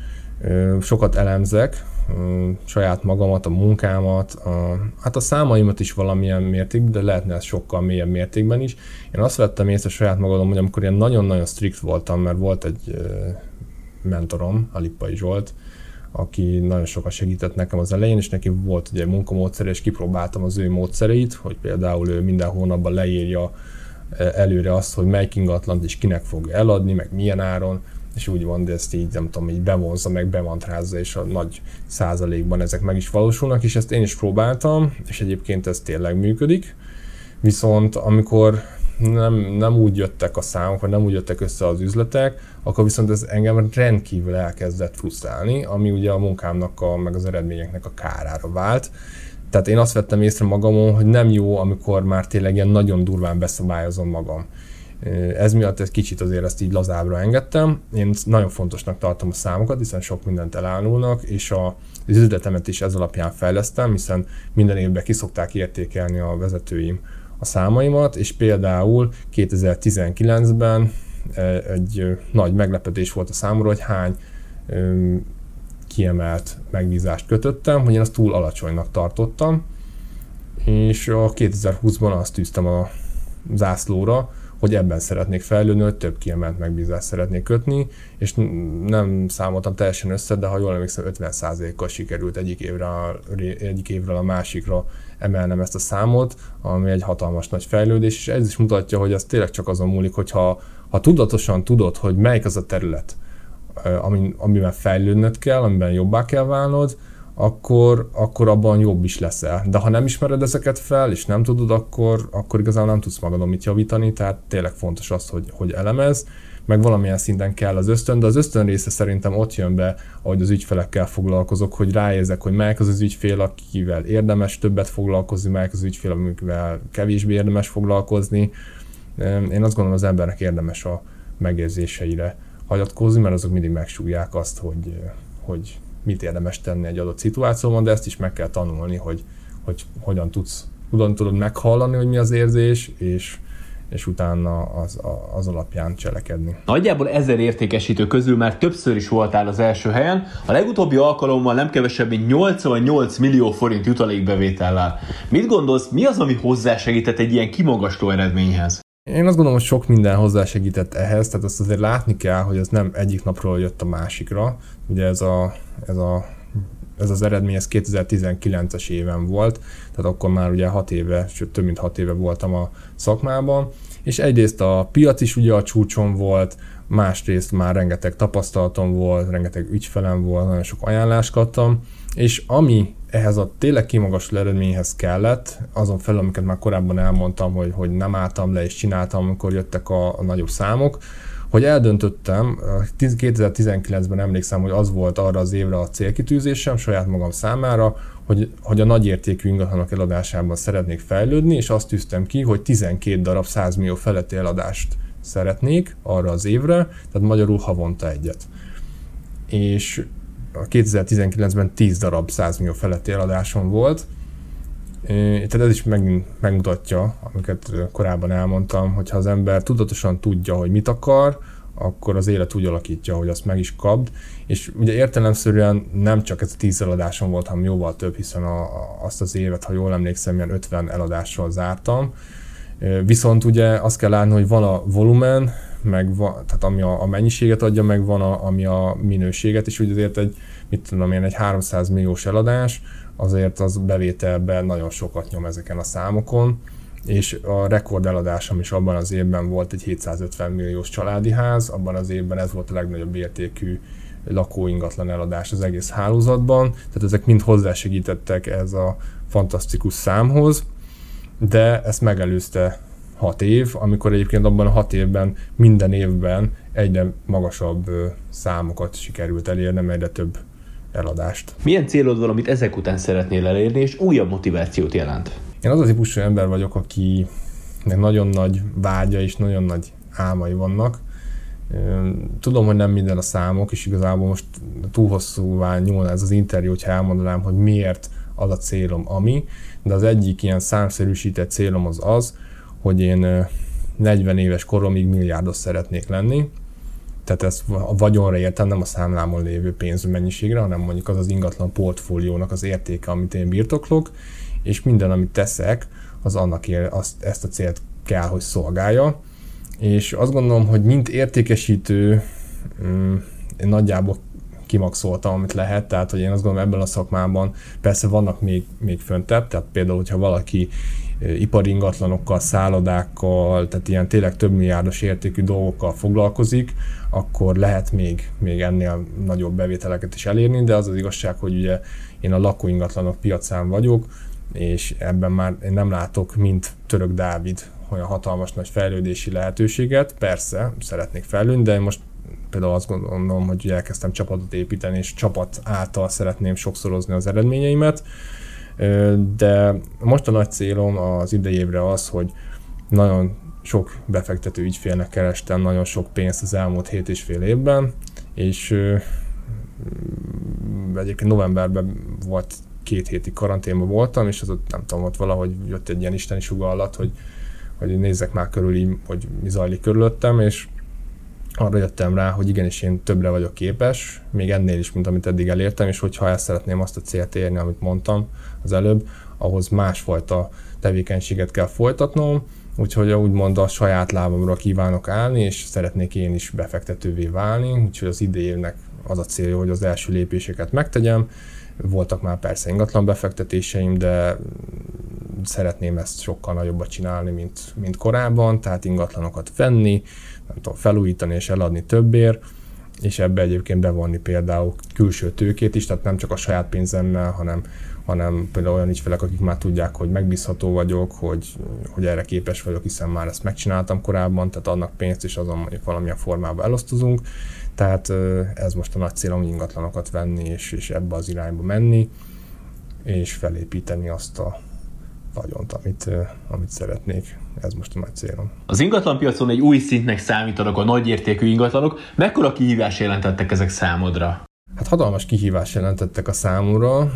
Sokat elemzek, saját magamat, a munkámat, a, hát a számaimat is valamilyen mértékben, de lehetne ez sokkal mélyebb mértékben is. Én azt vettem észre saját magadom, hogy amikor én nagyon-nagyon strikt voltam, mert volt egy mentorom, Alippai Zsolt, aki nagyon sokat segített nekem az elején, és neki volt ugye munkamódszere, és kipróbáltam az ő módszereit, hogy például ő minden hónapban leírja előre azt, hogy melyik ingatlant és kinek fog eladni, meg milyen áron, és úgy van, de ezt így nem tudom, így bevonza, meg bemantrázza, és a nagy százalékban ezek meg is valósulnak, és ezt én is próbáltam, és egyébként ez tényleg működik. Viszont amikor nem, nem úgy jöttek a számok, vagy nem úgy jöttek össze az üzletek, akkor viszont ez engem rendkívül elkezdett frusztrálni, ami ugye a munkámnak, a, meg az eredményeknek a kárára vált. Tehát én azt vettem észre magamon, hogy nem jó, amikor már tényleg ilyen nagyon durván beszabályozom magam. Ez miatt egy kicsit azért ezt így lazábbra engedtem. Én nagyon fontosnak tartom a számokat, hiszen sok mindent elárulnak, és a, az üzletemet is ez alapján fejlesztem, hiszen minden évben ki szokták értékelni a vezetőim a számaimat, és például kétezer-tizenkilencben egy nagy meglepetés volt a számomra, hogy hány kiemelt megbízást kötöttem, hogy én azt túl alacsonynak tartottam, és a kétezer-húszban azt tűztem a zászlóra, hogy ebben szeretnék fejlődni, hogy több kiemelt megbízást szeretnék kötni, és nem számoltam teljesen össze, de ha jól emlékszem, ötven százalékkal sikerült egyik évre, egyik évről a másikra emelnem ezt a számot, ami egy hatalmas nagy fejlődés, és ez is mutatja, hogy ez tényleg csak azon múlik, hogy ha, ha tudatosan tudod, hogy melyik az a terület, amin, amiben fejlődnöd kell, amiben jobbá kell válnod, akkor, akkor abban jobb is leszel. De ha nem ismered ezeket fel, és nem tudod, akkor, akkor igazából nem tudsz magadon mit javítani, tehát tényleg fontos az, hogy, hogy elemez, meg valamilyen szinten kell az ösztön, de az ösztön része szerintem ott jön be, ahogy az ügyfelekkel foglalkozok, hogy ráérzek, hogy melyik az az ügyfél, akivel érdemes többet foglalkozni, melyik az ügyfél, amikvel kevésbé érdemes foglalkozni. Én azt gondolom, az embernek érdemes a megérzéseire hagyatkozni, mert azok mindig megsúgják azt, hogy, hogy mit érdemes tenni egy adott szituációban, de ezt is meg kell tanulni, hogy, hogy hogyan tudsz, hogyan tudod meghallani, hogy mi az érzés, és, és utána az, az alapján cselekedni. Nagyjából ezer értékesítő közül már többször is voltál az első helyen, a legutóbbi alkalommal nem kevesebb, mint nyolcvannyolc millió forint jutalékbevétellel. Mit gondolsz, mi az, ami hozzásegített egy ilyen kimagasló eredményhez? Én azt gondolom, hogy sok minden hozzásegített ehhez, tehát azt azért látni kell, hogy ez nem egyik napról jött a másikra. Ugye ez, a, ez, a, ez az eredmény, ez kétezer-tizenkilences éven volt, tehát akkor már ugye hat éve, sőt több mint hat éve voltam a szakmában, és egyrészt a piac is ugye a csúcson volt, másrészt már rengeteg tapasztalatom volt, rengeteg ügyfelem volt, nagyon sok ajánlást kaptam, és ami ehhez a tényleg kimagasló eredményhez kellett, azon felül, amiket már korábban elmondtam, hogy, hogy nem álltam le és csináltam, amikor jöttek a, a nagyobb számok, hogy eldöntöttem, kétezer-tizenkilencben emlékszem, hogy az volt arra az évre a célkitűzésem saját magam számára, hogy, hogy a nagyértékű ingatlanok eladásában szeretnék fejlődni, és azt tűztem ki, hogy tizenkét darab száz millió feletti eladást szeretnék arra az évre, tehát magyarul havonta egyet. És kétezer-tizenkilencben tíz darab száz millió feletti eladásom volt, tehát ez is megint megmutatja, amiket korábban elmondtam, hogy ha az ember tudatosan tudja, hogy mit akar, akkor az élet úgy alakítja, hogy azt meg is kapd, és ugye értelemszerűen nem csak ez a tíz eladásom volt, hanem jóval több, hiszen a, a, azt az évet, ha jól emlékszem, ilyen ötven eladással zártam, viszont ugye azt kell látni, hogy van a volumen, meg van, tehát ami a, a mennyiséget adja, meg van a, ami a minőséget, és úgy azért egy, mit tudom én, egy háromszáz milliós eladás, azért az bevételben nagyon sokat nyom ezeken a számokon, és a rekord eladásom is abban az évben volt egy hétszázötven milliós családi ház, abban az évben ez volt a legnagyobb értékű lakóingatlan eladás az egész hálózatban, tehát ezek mind hozzásegítettek ez a fantasztikus számhoz, de ezt megelőzte hat év, amikor egyébként abban a hat évben minden évben egyre magasabb számokat sikerült elérnem, egyre több eladást. Milyen célod van, amit ezek után szeretnél elérni, és újabb motivációt jelent? Én az a típusú ember vagyok, akinek nagyon nagy vágya és nagyon nagy álmai vannak. Tudom, hogy nem minden a számok, és igazából most túl hosszúvá nyúlna ez az interjú, hogyha elmondanám, hogy miért az a célom, ami, de az egyik ilyen számszerűsített célom az az, hogy én negyven éves koromig milliárdos szeretnék lenni. Tehát ezt a vagyonra értem, nem a számlámon lévő pénzmennyiségre, hanem mondjuk az az ingatlan portfóliónak az értéke, amit én birtoklok, és minden, amit teszek, az annak ér, azt, ezt a célt kell, hogy szolgálja. És azt gondolom, hogy mint értékesítő, én nagyjából kimaxoltam, amit lehet, tehát hogy én azt gondolom, ebben a szakmában persze vannak még, még föntebb, tehát például, hogyha valaki ipari ingatlanokkal, szállodákkal, tehát ilyen tényleg több milliárdos értékű dolgokkal foglalkozik, akkor lehet még, még ennél nagyobb bevételeket is elérni, de az az igazság, hogy ugye én a lakóingatlanok piacán vagyok, és ebben már én nem látok, mint Török Dávid, olyan hatalmas nagy fejlődési lehetőséget. Persze, szeretnék fejlődni, de én most például azt gondolom, hogy elkezdtem csapatot építeni, és csapat által szeretném sokszorozni az eredményeimet, de most a nagy célom az idei évre az, hogy nagyon sok befektető ügyfélnek kerestem nagyon sok pénzt az elmúlt hét és fél évben, és egyébként novemberben volt két hétig karanténban voltam, és az ott nem tudom, ott valahogy jött egy ilyen isteni sugallat, hogy, hogy nézzek már körül, így, hogy mi zajlik körülöttem, és arra jöttem rá, hogy igenis én többre vagyok képes, még ennél is, mint amit eddig elértem, és hogyha el szeretném azt a célt érni, amit mondtam az előbb, ahhoz másfajta tevékenységet kell folytatnom, úgyhogy úgymond a saját lábamra kívánok állni, és szeretnék én is befektetővé válni, úgyhogy az idei évnek az a célja, hogy az első lépéseket megtegyem. Voltak már persze ingatlan befektetéseim, de szeretném ezt sokkal nagyobbat csinálni, mint, mint korábban, tehát ingatlanokat venni, nem tudom, felújítani és eladni többért, és ebbe egyébként bevonni például külső tőkét is, tehát nem csak a saját pénzemmel, hanem, hanem például olyan ügyfelek, akik már tudják, hogy megbízható vagyok, hogy, hogy erre képes vagyok, hiszen már ezt megcsináltam korábban, tehát adnak pénzt, és azon mondjuk valamilyen formában elosztozunk. Tehát ez most a nagy célom, hogy ingatlanokat venni, és, és ebbe az irányba menni, és felépíteni azt a vagyont, amit, amit szeretnék. Ez most a nagy célom. Az ingatlanpiacon egy új szintnek számítanak a nagyértékű ingatlanok. Mekkora kihívás jelentettek ezek számodra? Hát hatalmas kihívás jelentettek a számomra.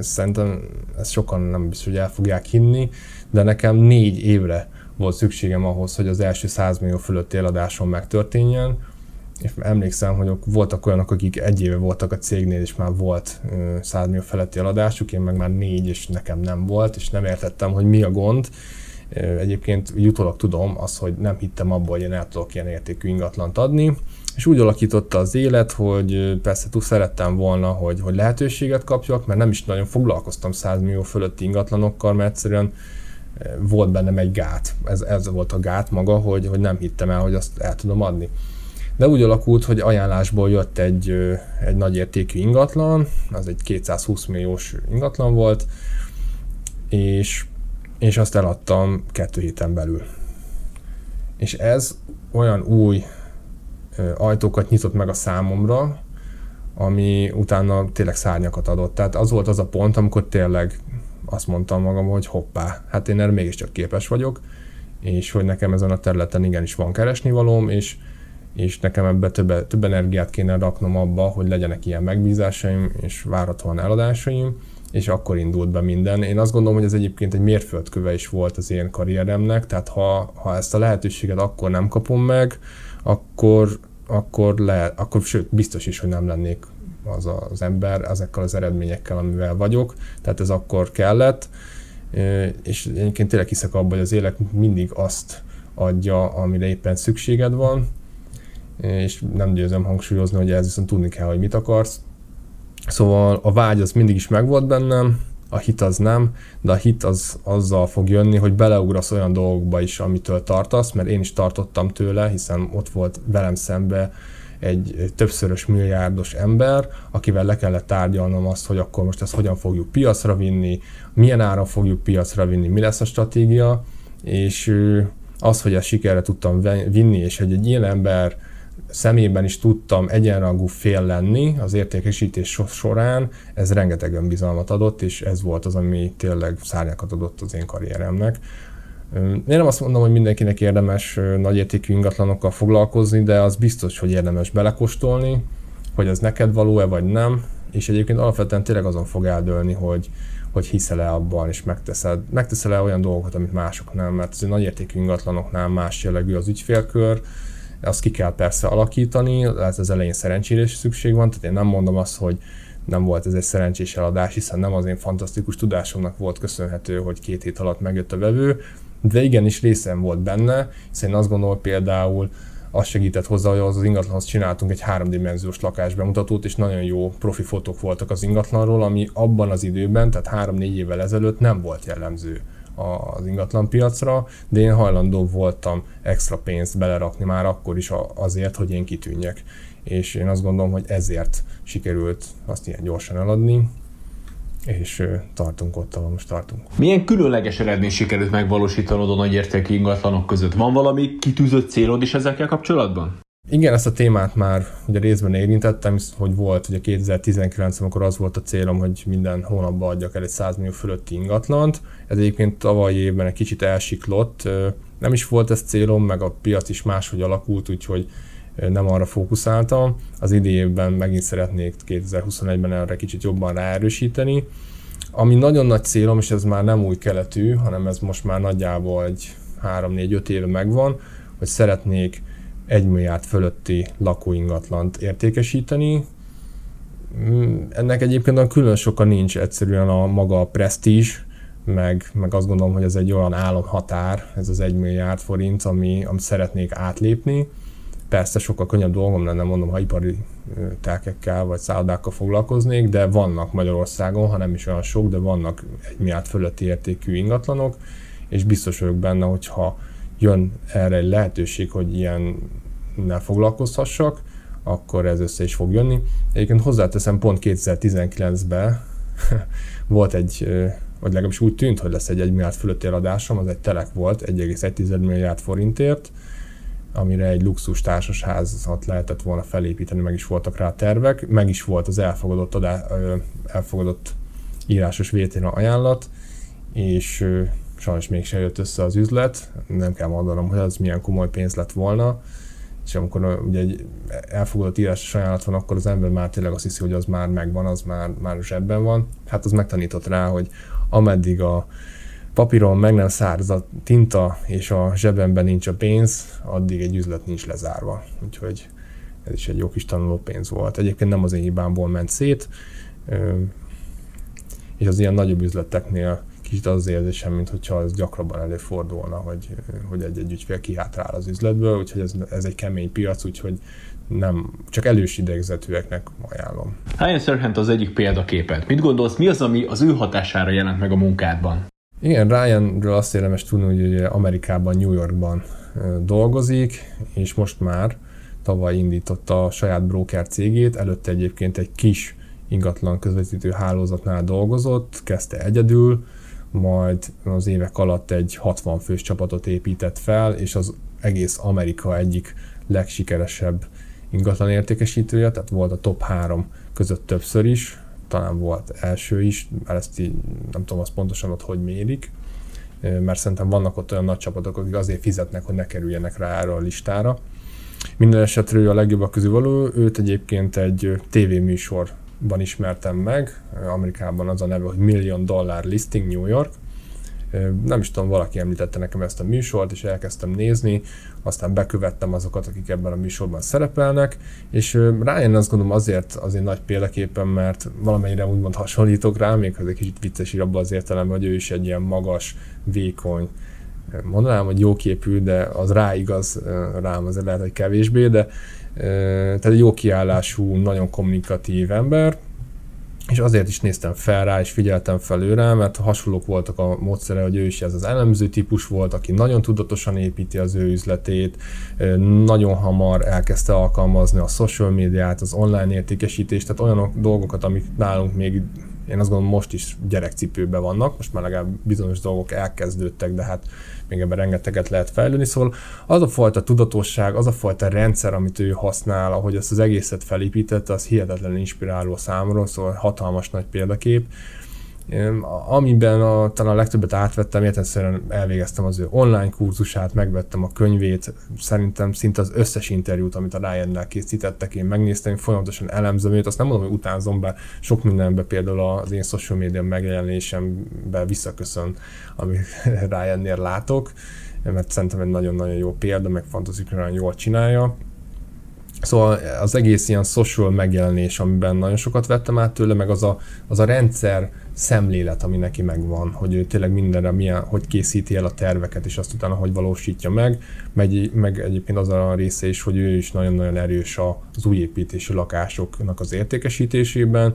Szerintem ezt sokan nem biztos, hogy el fogják hinni, de nekem négy évre volt szükségem ahhoz, hogy az első száz millió fölötti eladásom megtörténjen. És emlékszem, hogy voltak olyanok, akik egy éve voltak a cégnél, és már volt száz millió feletti eladásuk, én meg már négy, és nekem nem volt, és nem értettem, hogy mi a gond. Egyébként utólag tudom az, hogy nem hittem abban, hogy én el tudok ilyen értékű ingatlant adni, és úgy alakította az élet, hogy persze túl szerettem volna, hogy, hogy lehetőséget kapjak, mert nem is nagyon foglalkoztam száz millió fölötti ingatlanokkal, mert egyszerűen volt bennem egy gát. Ez, ez volt a gát maga, hogy, hogy nem hittem el, hogy azt el tudom adni. De úgy alakult, hogy ajánlásból jött egy, egy nagyértékű ingatlan, az egy kétszázhúsz milliós ingatlan volt, és, és azt eladtam kettő héten belül. És ez olyan új ajtókat nyitott meg a számomra, ami utána tényleg szárnyakat adott. Tehát az volt az a pont, amikor tényleg azt mondtam magam, hogy hoppá, hát én erre mégiscsak képes vagyok, és hogy nekem ezen a területen igenis van keresnivalóm, és és nekem ebbe több, több energiát kéne raknom abba, hogy legyenek ilyen megbízásaim és várhatóan eladásaim, és akkor indult be minden. Én azt gondolom, hogy ez egyébként egy mérföldköve is volt az én karrieremnek, tehát ha, ha ezt a lehetőséget akkor nem kapom meg, akkor, akkor, le, akkor sőt, biztos is, hogy nem lennék az a, az ember ezekkel az eredményekkel, amivel vagyok, tehát ez akkor kellett, és egyébként tényleg hiszek abban, hogy az élet mindig azt adja, amire éppen szükséged van, és nem győzöm hangsúlyozni, hogy ez viszont tudni kell, hogy mit akarsz. Szóval a vágy az mindig is megvolt bennem, a hit az nem, de a hit az azzal fog jönni, hogy beleugrasz olyan dolgokba is, amitől tartasz, mert én is tartottam tőle, hiszen ott volt velem szembe egy többszörös milliárdos ember, akivel le kellett tárgyalnom azt, hogy akkor most ezt hogyan fogjuk piacra vinni, milyen áron fogjuk piacra vinni, mi lesz a stratégia, és az, hogy ezt sikerre tudtam vinni, és hogy egy ilyen ember szemében is tudtam egyenrangú fél lenni az értékesítés során, ez rengeteg önbizalmat adott, és ez volt az, ami tényleg szárnyakat adott az én karrieremnek. Én nem azt mondom, hogy mindenkinek érdemes nagyértékű ingatlanokkal foglalkozni, de az biztos, hogy érdemes belekóstolni, hogy ez neked való-e vagy nem, és egyébként alapvetően tényleg azon fog eldőlni, hogy, hogy hiszel-e abban, és megteszed. Megteszel-e olyan dolgokat, amit mások nem, mert az nagyértékű ingatlanoknál más jellegű az ügyfélkör, azt ki kell persze alakítani, ez az elején szerencsére is szükség van, tehát én nem mondom azt, hogy nem volt ez egy szerencsés eladás, hiszen nem az én fantasztikus tudásomnak volt köszönhető, hogy két hét alatt megjött a vevő, de igenis részem volt benne, hiszen én azt gondolom, például az segített hozzá, hogy az ingatlanhoz csináltunk egy háromdimenziós lakásbemutatót, és nagyon jó profi fotók voltak az ingatlanról, ami abban az időben, tehát három-négy évvel ezelőtt nem volt jellemző az ingatlan piacra, de én hajlandó voltam extra pénzt belerakni már akkor is azért, hogy én kitűnjek. És én azt gondolom, hogy ezért sikerült azt ilyen gyorsan eladni, és tartunk ott, ahol most tartunk. Milyen különleges eredmény sikerült megvalósítanod a nagyértékű ingatlanok között? Van valami kitűzött célod is ezekkel kapcsolatban? Igen, ezt a témát már ugye részben érintettem, hogy volt ugye kétezer-tizenkilencben, amikor az volt a célom, hogy minden hónapban adjak el egy száz millió fölötti ingatlant. Ez egyébként tavalyi évben egy kicsit elsiklott. Nem is volt ez célom, meg a piac is máshogy alakult, úgyhogy nem arra fókuszáltam. Az idei évben megint szeretnék kétezer-huszonegyben erre kicsit jobban ráerősíteni. Ami nagyon nagy célom, és ez már nem új keletű, hanem ez most már nagyjából egy három-négy-öt éve megvan, hogy szeretnék egymilliárd fölötti lakóingatlant értékesíteni. Ennek egyébként különös soka nincs, egyszerűen a maga a presztízs, meg, meg azt gondolom, hogy ez egy olyan álomhatár, ez az egymilliárd forint, ami, amit szeretnék átlépni. Persze sokkal könnyebb dolgom lenne, mondom, ha ipari telkekkel vagy szállodákkal foglalkoznék, de vannak Magyarországon, ha nem is olyan sok, de vannak egymilliárd fölötti értékű ingatlanok, és biztos vagyok benne, hogyha jön erre egy lehetőség, hogy ilyennel foglalkozhassak, akkor ez össze is fog jönni. Egyébként hozzáteszem, pont kétezer-tizenkilencben volt egy, vagy legalábbis úgy tűnt, hogy lesz egy egymilliárd fölötti eladásom, az egy telek volt egy egész egy milliárd forintért, amire egy luxus társasházat lehetett volna felépíteni, meg is voltak rá tervek, meg is volt az elfogadott, adá, elfogadott írásos vé té en ajánlat, és sajnos mégsem jött össze az üzlet, nem kell mondanom, hogy az milyen komoly pénz lett volna, és amikor ugye egy elfogadott írásos ajánlat van, akkor az ember már tényleg azt hiszi, hogy az már megvan, az már, már zsebben van. Hát az megtanított rá, hogy ameddig a papíron meg nem szárz a tinta, és a zsebemben nincs a pénz, addig egy üzlet nincs lezárva. Úgyhogy ez is egy jó kis tanuló pénz volt. Egyébként nem az én hibámból ment szét, és az ilyen nagyobb üzleteknél kicsit az érzésem, mintha ez gyakrabban előfordulna, hogy, hogy egy-egy ügyfél kihátrál az üzletből, úgyhogy ez, ez egy kemény piac, úgyhogy nem, csak elős idegzetűeknek ajánlom. Ryan Serhant az egyik példaképed. Mit gondolsz, mi az, ami az ő hatására jelent meg a munkádban? Igen, Ryanről azt érdemes tudni, hogy Amerikában, New Yorkban dolgozik, és most már tavaly indította a saját broker cégét, előtte egyébként egy kis ingatlan közvetítő hálózatnál dolgozott, kezdte egyedül, majd az évek alatt egy hatvan fős csapatot épített fel, és az egész Amerika egyik legsikeresebb ingatlan értékesítője, tehát volt a top három között többször is, talán volt első is, mert ezt így nem tudom azt pontosan ott, hogy mérik, mert szerintem vannak ott olyan nagy csapatok, akik azért fizetnek, hogy ne kerüljenek rá erre a listára. Minden esetre ő a legjobbak közül való, őt egyébként egy tévéműsorban ismertem meg, Amerikában az a neve, hogy Million Dollar Listing New York. Nem is tudom, valaki említette nekem ezt a műsort, és elkezdtem nézni, aztán bekövettem azokat, akik ebben a műsorban szerepelnek, és Ryan azt gondolom azért azért nagy példaképpen, mert valamennyire úgymond hasonlítok rá, még egy kicsit vicces ír abban az értelemben, hogy ő is egy ilyen magas, vékony, mondanám, hogy jóképű, de az rá igaz, rám azért lehet, hogy kevésbé, de tehát egy jó kiállású, nagyon kommunikatív ember, és azért is néztem fel rá, és figyeltem fel ő rá, mert hasonlók voltak a módszere, hogy ő is ez az elemző típus volt, aki nagyon tudatosan építi az ő üzletét, nagyon hamar elkezdte alkalmazni a social médiát, az online értékesítést, tehát olyan dolgokat, amik nálunk még, én azt gondolom, most is gyerekcipőben vannak, most már legalább bizonyos dolgok elkezdődtek, de hát még ebben rengeteget lehet fejlődni, szóval az a fajta tudatosság, az a fajta rendszer, amit ő használ, ahogy azt az egészet felépítette, az hihetetlenül inspiráló számomra, szóval hatalmas nagy példakép. Amiben a, talán a legtöbbet átvettem, értelemszerűen elvégeztem az ő online kurzusát, megvettem a könyvét, szerintem szinte az összes interjút, amit a Ryannel készítettek, én megnéztem, én folyamatosan elemzem őt, azt nem mondom, hogy utánzom, bár sok mindenben például az én social media megjelenésemben visszaköszön, amit Ryannél látok, mert szerintem egy nagyon-nagyon jó példa, meg fantasztikusan jól csinálja. Szóval az egész ilyen social megjelenés, amiben nagyon sokat vettem át tőle, meg az a, az a rendszer szemlélet, ami neki megvan, hogy ő tényleg mindenre milyen, hogy készíti el a terveket, és azt utána, hogy valósítja meg, meg, meg egyébként az a része is, hogy ő is nagyon-nagyon erős az új építési lakásoknak az értékesítésében,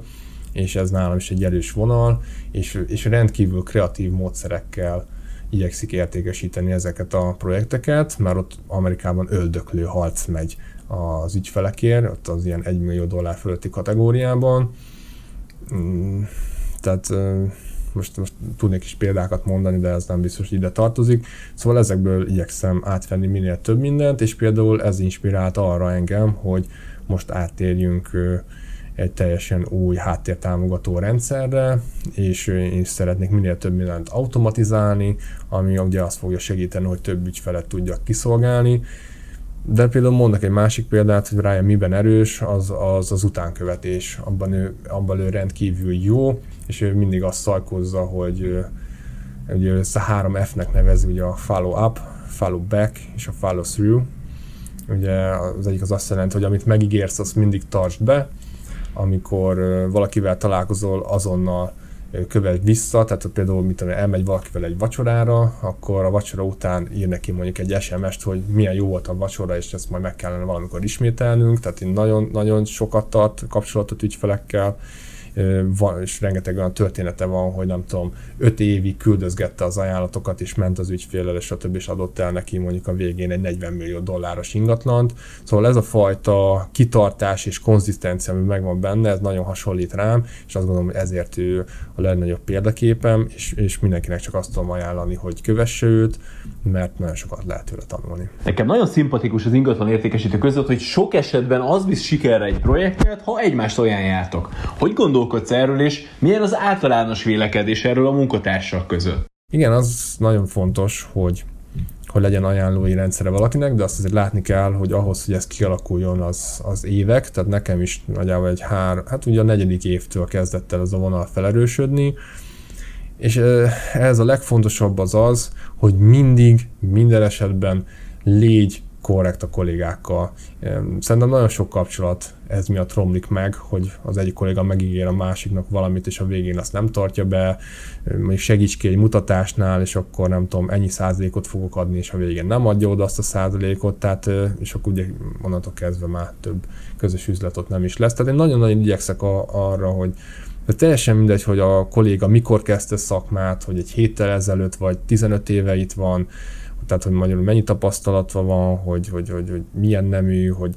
és ez nálam is egy erős vonal, és, és rendkívül kreatív módszerekkel igyekszik értékesíteni ezeket a projekteket, mert ott Amerikában öldöklő harc megy az ügyfelekért, ott az ilyen egymillió dollár fölötti kategóriában. Tehát most, most tudnék is példákat mondani, de ez nem biztos, hogy ide tartozik. Szóval ezekből igyekszem átvenni minél több mindent, és például ez inspirált arra engem, hogy most áttérjünk egy teljesen új háttértámogató rendszerre, és én szeretnék minél több mindent automatizálni, ami ugye azt fogja segíteni, hogy több ügyfelet tudjak kiszolgálni. De például mondok egy másik példát, hogy Ryan miben erős, az az, az utánkövetés. Abban ő, abban ő rendkívül jó, és ő mindig azt szajkozza, hogy, hogy ezt a három F-nek nevezi, ugye a follow up, follow back és a follow through. Ugye az egyik az azt jelenti, hogy amit megígérsz, azt mindig tartsd be, amikor valakivel találkozol, azonnal kövesd vissza, tehát például mit tudom, elmegy valakivel egy vacsorára, akkor a vacsora után ír neki mondjuk egy es em est, hogy milyen jó volt a vacsora, és ezt majd meg kellene valamikor ismételnünk, tehát én nagyon-nagyon sokat tart kapcsolatot ügyfelekkel, van, és rengeteg olyan története van, hogy nem tudom, öt évig küldözgette az ajánlatokat, és ment az ügyféllel, és stb. És adott el neki mondjuk a végén egy negyven millió dolláros ingatlant. Szóval ez a fajta kitartás és konzisztencia, ami megvan benne, ez nagyon hasonlít rám, és azt gondolom, hogy ezért ő a legnagyobb példaképem, és, és mindenkinek csak azt tudom ajánlani, hogy kövesse őt, mert nagyon sokat lehet tőle tanulni. Nekem nagyon szimpatikus az ingatlan értékesítő között, hogy sok esetben az visz sikerre egy projektet, ha egymást ajánljátok. Hogy gondol erről, és milyen az általános vélekedés erről a munkatársak között? Igen, az nagyon fontos, hogy, hogy legyen ajánlói rendszere valakinek, de azt azért látni kell, hogy ahhoz, hogy ez kialakuljon az, az évek, tehát nekem is nagyjából egy hár, hát ugye a negyedik évtől kezdett el ez a vonal felerősödni, és ez a legfontosabb az az, hogy mindig, minden esetben légy korrekt a kollégákkal. Szerintem nagyon sok kapcsolat ez miatt romlik meg, hogy az egyik kolléga megígér a másiknak valamit, és a végén azt nem tartja be, mondjuk segíts ki egy mutatásnál, és akkor nem tudom, ennyi százalékot fogok adni, és a végén nem adja oda azt a százalékot, tehát és akkor ugye onnantól kezdve már több közös üzletot nem is lesz. Tehát én nagyon-nagyon igyekszek a, arra, hogy de teljesen mindegy, hogy a kolléga mikor kezdte szakmát, hogy egy héttel ezelőtt, vagy tizenöt éve itt van, tehát, hogy magyarul mennyi tapasztalata van, hogy, hogy, hogy, hogy milyen nemű, hogy,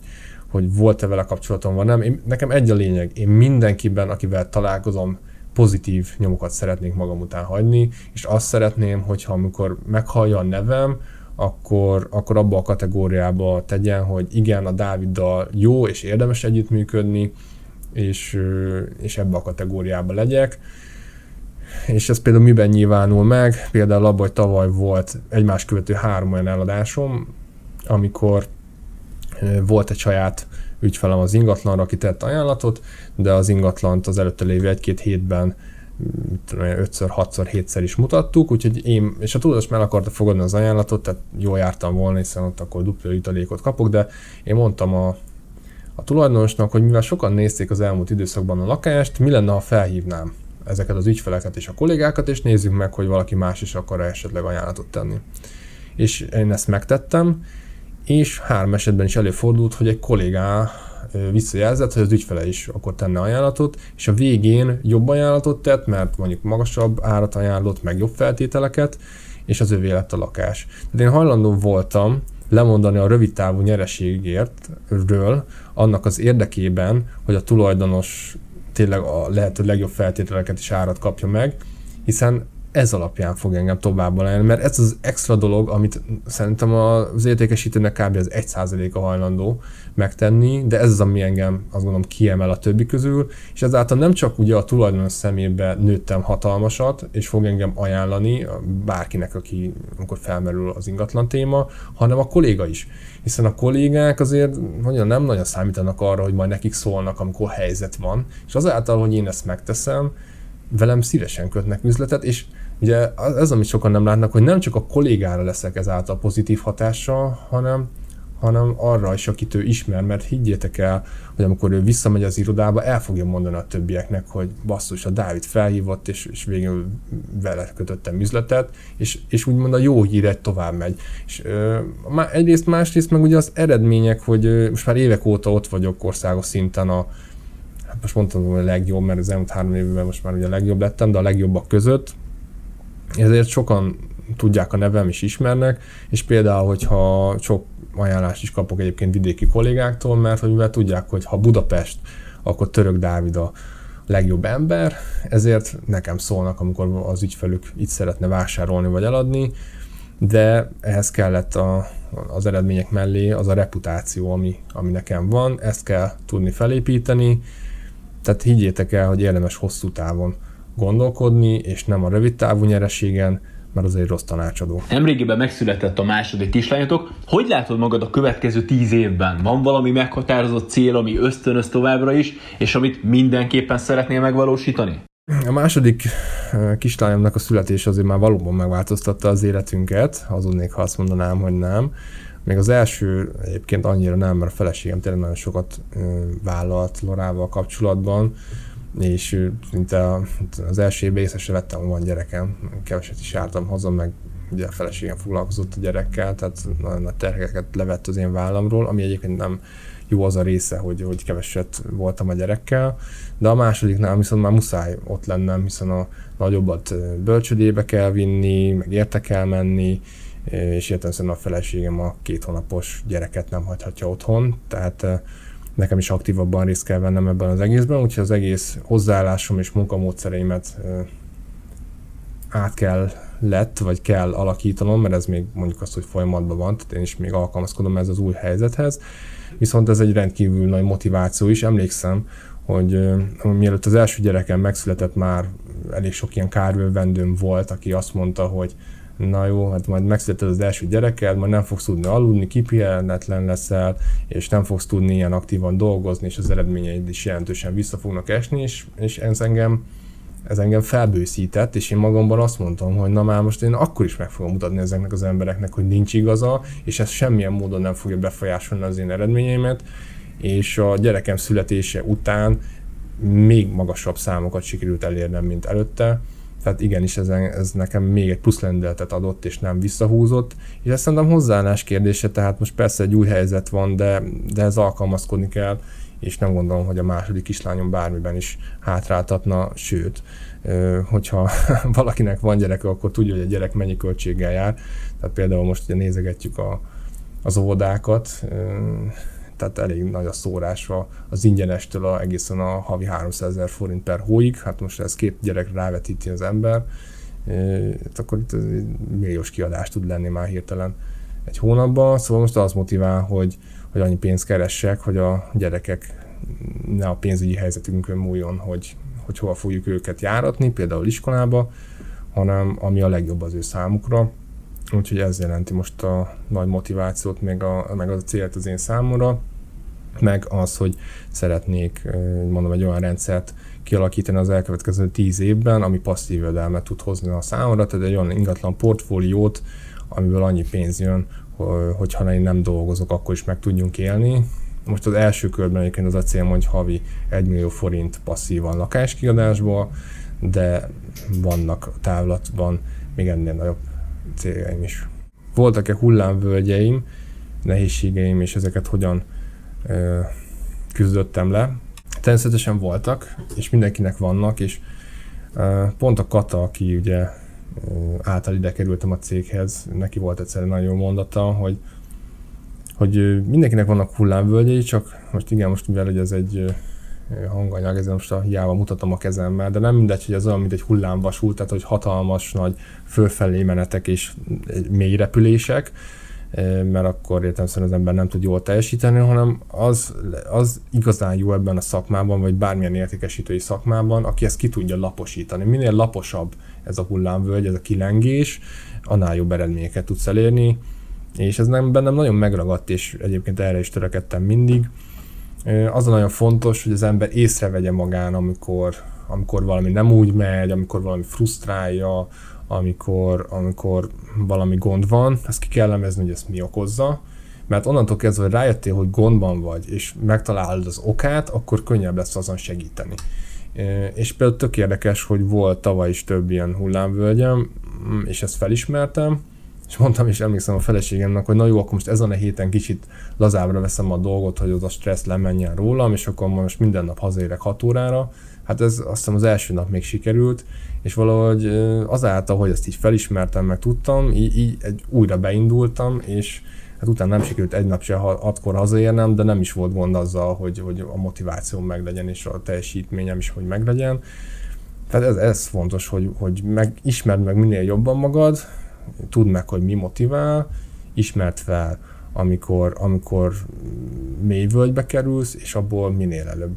hogy volt-e vele kapcsolatom, vagy nem. Én, nekem egy a lényeg, én mindenkiben, akivel találkozom, pozitív nyomokat szeretnék magam után hagyni, és azt szeretném, hogyha amikor meghallja a nevem, akkor, akkor abba a kategóriába tegyen, hogy igen, a Dáviddal jó és érdemes együttműködni, és, és ebbe a kategóriába legyek. És ez például miben nyilvánul meg? Például abban, hogy tavaly volt egymás követő három olyan eladásom, amikor volt egy saját ügyfelem az ingatlanra, aki tett ajánlatot, de az ingatlant az előtte lévő egy-két hétben ötször, hatszer, hétszer is mutattuk, úgyhogy én, és a tulajdonos már akarta fogadni az ajánlatot, tehát jól jártam volna, hiszen ott akkor dupla jutalékot kapok, de én mondtam a a tulajdonosnak, hogy mivel sokan nézték az elmúlt időszakban a lakást, mi lenne, ha felhívnám ezeket az ügyfeleket és a kollégákat, és nézzük meg, hogy valaki más is akar esetleg ajánlatot tenni. És én ezt megtettem, és három esetben is előfordult, hogy egy kollégá visszajelzett, hogy az ügyfele is akkor tenne ajánlatot, és a végén jobb ajánlatot tett, mert mondjuk magasabb árat ajánlott, meg jobb feltételeket, és az övé lett a lakás. Tehát én hajlandó voltam lemondani a rövidtávú nyereségértről annak az érdekében, hogy a tulajdonos tényleg a lehető legjobb feltételeket és árat kapja meg, hiszen ez alapján fog engem tovább ajánlani, mert ez az extra dolog, amit szerintem az értékesítőnek kb. Az egy százaléka hajlandó megtenni, de ez az, ami engem azt gondolom kiemel a többi közül, és ezáltal nem csak ugye a tulajdonos szemébe nőttem hatalmasat, és fog engem ajánlani bárkinek, aki amikor felmerül az ingatlan téma, hanem a kolléga is. Hiszen a kollégák azért mondjam, nem nagyon számítanak arra, hogy majd nekik szólnak, amikor helyzet van, és azáltal, hogy én ezt megteszem, velem szívesen kötnek üzletet, és ugye ez, amit sokan nem látnak, hogy nem csak a kollégára leszek ezáltal pozitív hatással, hanem, hanem arra is, akit ő ismer, mert higgyétek el, hogy amikor ő visszamegy az irodába, el fogja mondani a többieknek, hogy basszus, a Dávid felhívott, és, és végül vele kötöttem üzletet, és, és úgymond a jó híret tovább megy. És, ö, egyrészt, másrészt meg ugye az eredmények, hogy ö, most már évek óta ott vagyok országos szinten a hát most mondtam, hogy a legjobb, mert az elmúlt három évben most már ugye a legjobb lettem, de a legjobbak között. Ezért sokan tudják a nevem és ismernek, és például, hogyha sok ajánlást is kapok egyébként vidéki kollégáktól, mert hogy mivel tudják, hogy ha Budapest, akkor Török Dávid a legjobb ember, ezért nekem szólnak, amikor az ügyfelük itt szeretne vásárolni vagy eladni, de ehhez kellett a, az eredmények mellé az a reputáció, ami, ami nekem van, ezt kell tudni felépíteni. Tehát higgyétek el, hogy érdemes hosszú távon gondolkodni, és nem a rövid távú nyereségen, mert azért rossz tanácsadó. Nemrégiben megszületett a második kislányotok. Hogy látod magad a következő tíz évben? Van valami meghatározott cél, ami ösztönöz továbbra is, és amit mindenképpen szeretnél megvalósítani? A második kislányomnak a születése azért már valóban megváltoztatta az életünket, hazudnék, ha azt mondanám, hogy nem. Még az első egyébként annyira nem, mert a feleségem tényleg nagyon sokat vállalt Lorával kapcsolatban, és szinte az első évben észre se vettem, hogy van gyerekem, keveset is jártam haza, meg ugye a feleségem foglalkozott a gyerekkel, tehát nagyon nagy terheket levett az én vállamról, ami egyébként nem jó az a része, hogy, hogy keveset voltam a gyerekkel, de a másodiknál viszont már muszáj ott lennem, hiszen a nagyobbat bölcsödébe kell vinni, meg érte kell menni, és értelemszerűen a feleségem a két hónapos gyereket nem hagyhatja otthon, tehát nekem is aktívabban részt kell vennem ebben az egészben, úgyhogy az egész hozzáállásom és munkamódszereimet át kell lett, vagy kell alakítanom, mert ez még mondjuk azt, hogy folyamatban van, tehát én is még alkalmazkodom ez az új helyzethez, viszont ez egy rendkívül nagy motiváció is. Emlékszem, hogy mielőtt az első gyerekem megszületett, már elég sok ilyen kárvevendőm volt, aki azt mondta, hogy na jó, hát majd megszületed az első gyereked, majd nem fogsz tudni aludni, kipihenetlen leszel, és nem fogsz tudni ilyen aktívan dolgozni, és az eredményeid is jelentősen vissza fognak esni, és, és ez, engem, ez engem felbőszített, és én magamban azt mondtam, hogy na már most én akkor is meg fogom mutatni ezeknek az embereknek, hogy nincs igaza, és ez semmilyen módon nem fogja befolyásolni az én eredményeimet, és a gyerekem születése után még magasabb számokat sikerült elérnem, mint előtte. Tehát igenis ez, ez nekem még egy plusz lendületet adott, és nem visszahúzott. És ezt szerintem hozzáállás kérdése, tehát most persze egy új helyzet van, de, de ez alkalmazkodni kell, és nem gondolom, hogy a második kislányom bármiben is hátráltatna, sőt, hogyha valakinek van gyereke, akkor tudja, hogy a gyerek mennyi költséggel jár. Tehát például most ugye nézegetjük a, az óvodákat, tehát elég nagy a szórás az ingyenestől a, egészen a havi háromszázezer forint per hóig, hát most ez két gyerek rávetíti az ember, hát akkor itt milliós kiadás tud lenni már hirtelen egy hónapban, szóval most az motivál, hogy, hogy annyi pénzt keressek, hogy a gyerekek ne a pénzügyi helyzetünkön múljon, hogy, hogy hova fogjuk őket járatni, például iskolába, hanem ami a legjobb az ő számukra. Úgyhogy ez jelenti most a nagy motivációt, meg, a, meg az a célt az én számomra, meg az, hogy szeretnék, mondom, egy olyan rendszert kialakítani az elkövetkező tíz évben, ami passzív jövedelmet tud hozni a számomra, tehát egy olyan ingatlan portfóliót, amiből annyi pénz jön, hogyha én nem dolgozok, akkor is meg tudjunk élni. Most az első körben egyébként az a cél, hogy havi egy millió forint passzívan lakáskiadásból, de vannak távlatban még ennél nagyobb céljaim is. Voltak-e hullámvölgyeim, nehézségeim, és ezeket hogyan ö, küzdöttem le? Természetesen voltak, és mindenkinek vannak, és ö, pont a Kata, aki ugye ö, által ide kerültem a céghez, neki volt egyszerűen nagyon jó mondata, hogy, hogy mindenkinek vannak hullámvölgyei, csak most igen, most mivel hogy ez egy ö, hanganyag, ezzel most a hiába mutatom a kezemmel, de nem mindegy, hogy az olyan, mint egy hullámvasút, tehát hogy hatalmas nagy fölfelé menetek és mély repülések, mert akkor értelemszerűen az ember nem tud jól teljesíteni, hanem az, az igazán jó ebben a szakmában, vagy bármilyen értékesítői szakmában, aki ezt ki tudja laposítani. Minél laposabb ez a hullámvölgy, ez a kilengés, annál jobb eredményeket tudsz elérni, és ez nem, bennem nagyon megragadt, és egyébként erre is törekedtem mindig. Az nagyon fontos, hogy az ember észrevegye magán, amikor, amikor valami nem úgy megy, amikor valami frusztrálja, amikor, amikor valami gond van, ezt ki kell elemezni, hogy ezt mi okozza, mert onnantól kezdve, hogy rájöttél, hogy gondban vagy, és megtalálod az okát, akkor könnyebb lesz azon segíteni. És például tök érdekes, hogy volt tavaly is több ilyen hullámvölgyem, és ezt felismertem, és mondtam, és emlékszem a feleségemnek, hogy na jó, akkor most ezen a héten kicsit lazábbra veszem a dolgot, hogy az a stressz lemenjen rólam, és akkor most minden nap hazaérek hat órára. Hát ez azt hiszem az első nap még sikerült, és valahogy azáltal, hogy ezt így felismertem, meg tudtam, így, így egy, újra beindultam, és hát utána nem sikerült egy nap se hatkor hazaérnem, de nem is volt gond azzal, hogy, hogy a motivációm meglegyen, és a teljesítményem is, hogy meglegyen. Tehát ez, ez fontos, hogy, hogy meg, ismerd meg minél jobban magad, tudd meg, hogy mi motivál, ismert fel, amikor, amikor mély völgybe kerülsz, és abból minél előbb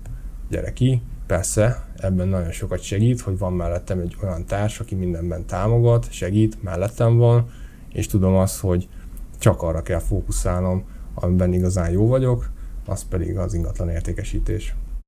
gyere ki. Persze, ebben nagyon sokat segít, hogy van mellettem egy olyan társ, aki mindenben támogat, segít, mellettem van, és tudom azt, hogy csak arra kell fókuszálnom, amiben igazán jó vagyok, az pedig az ingatlan értékesítés.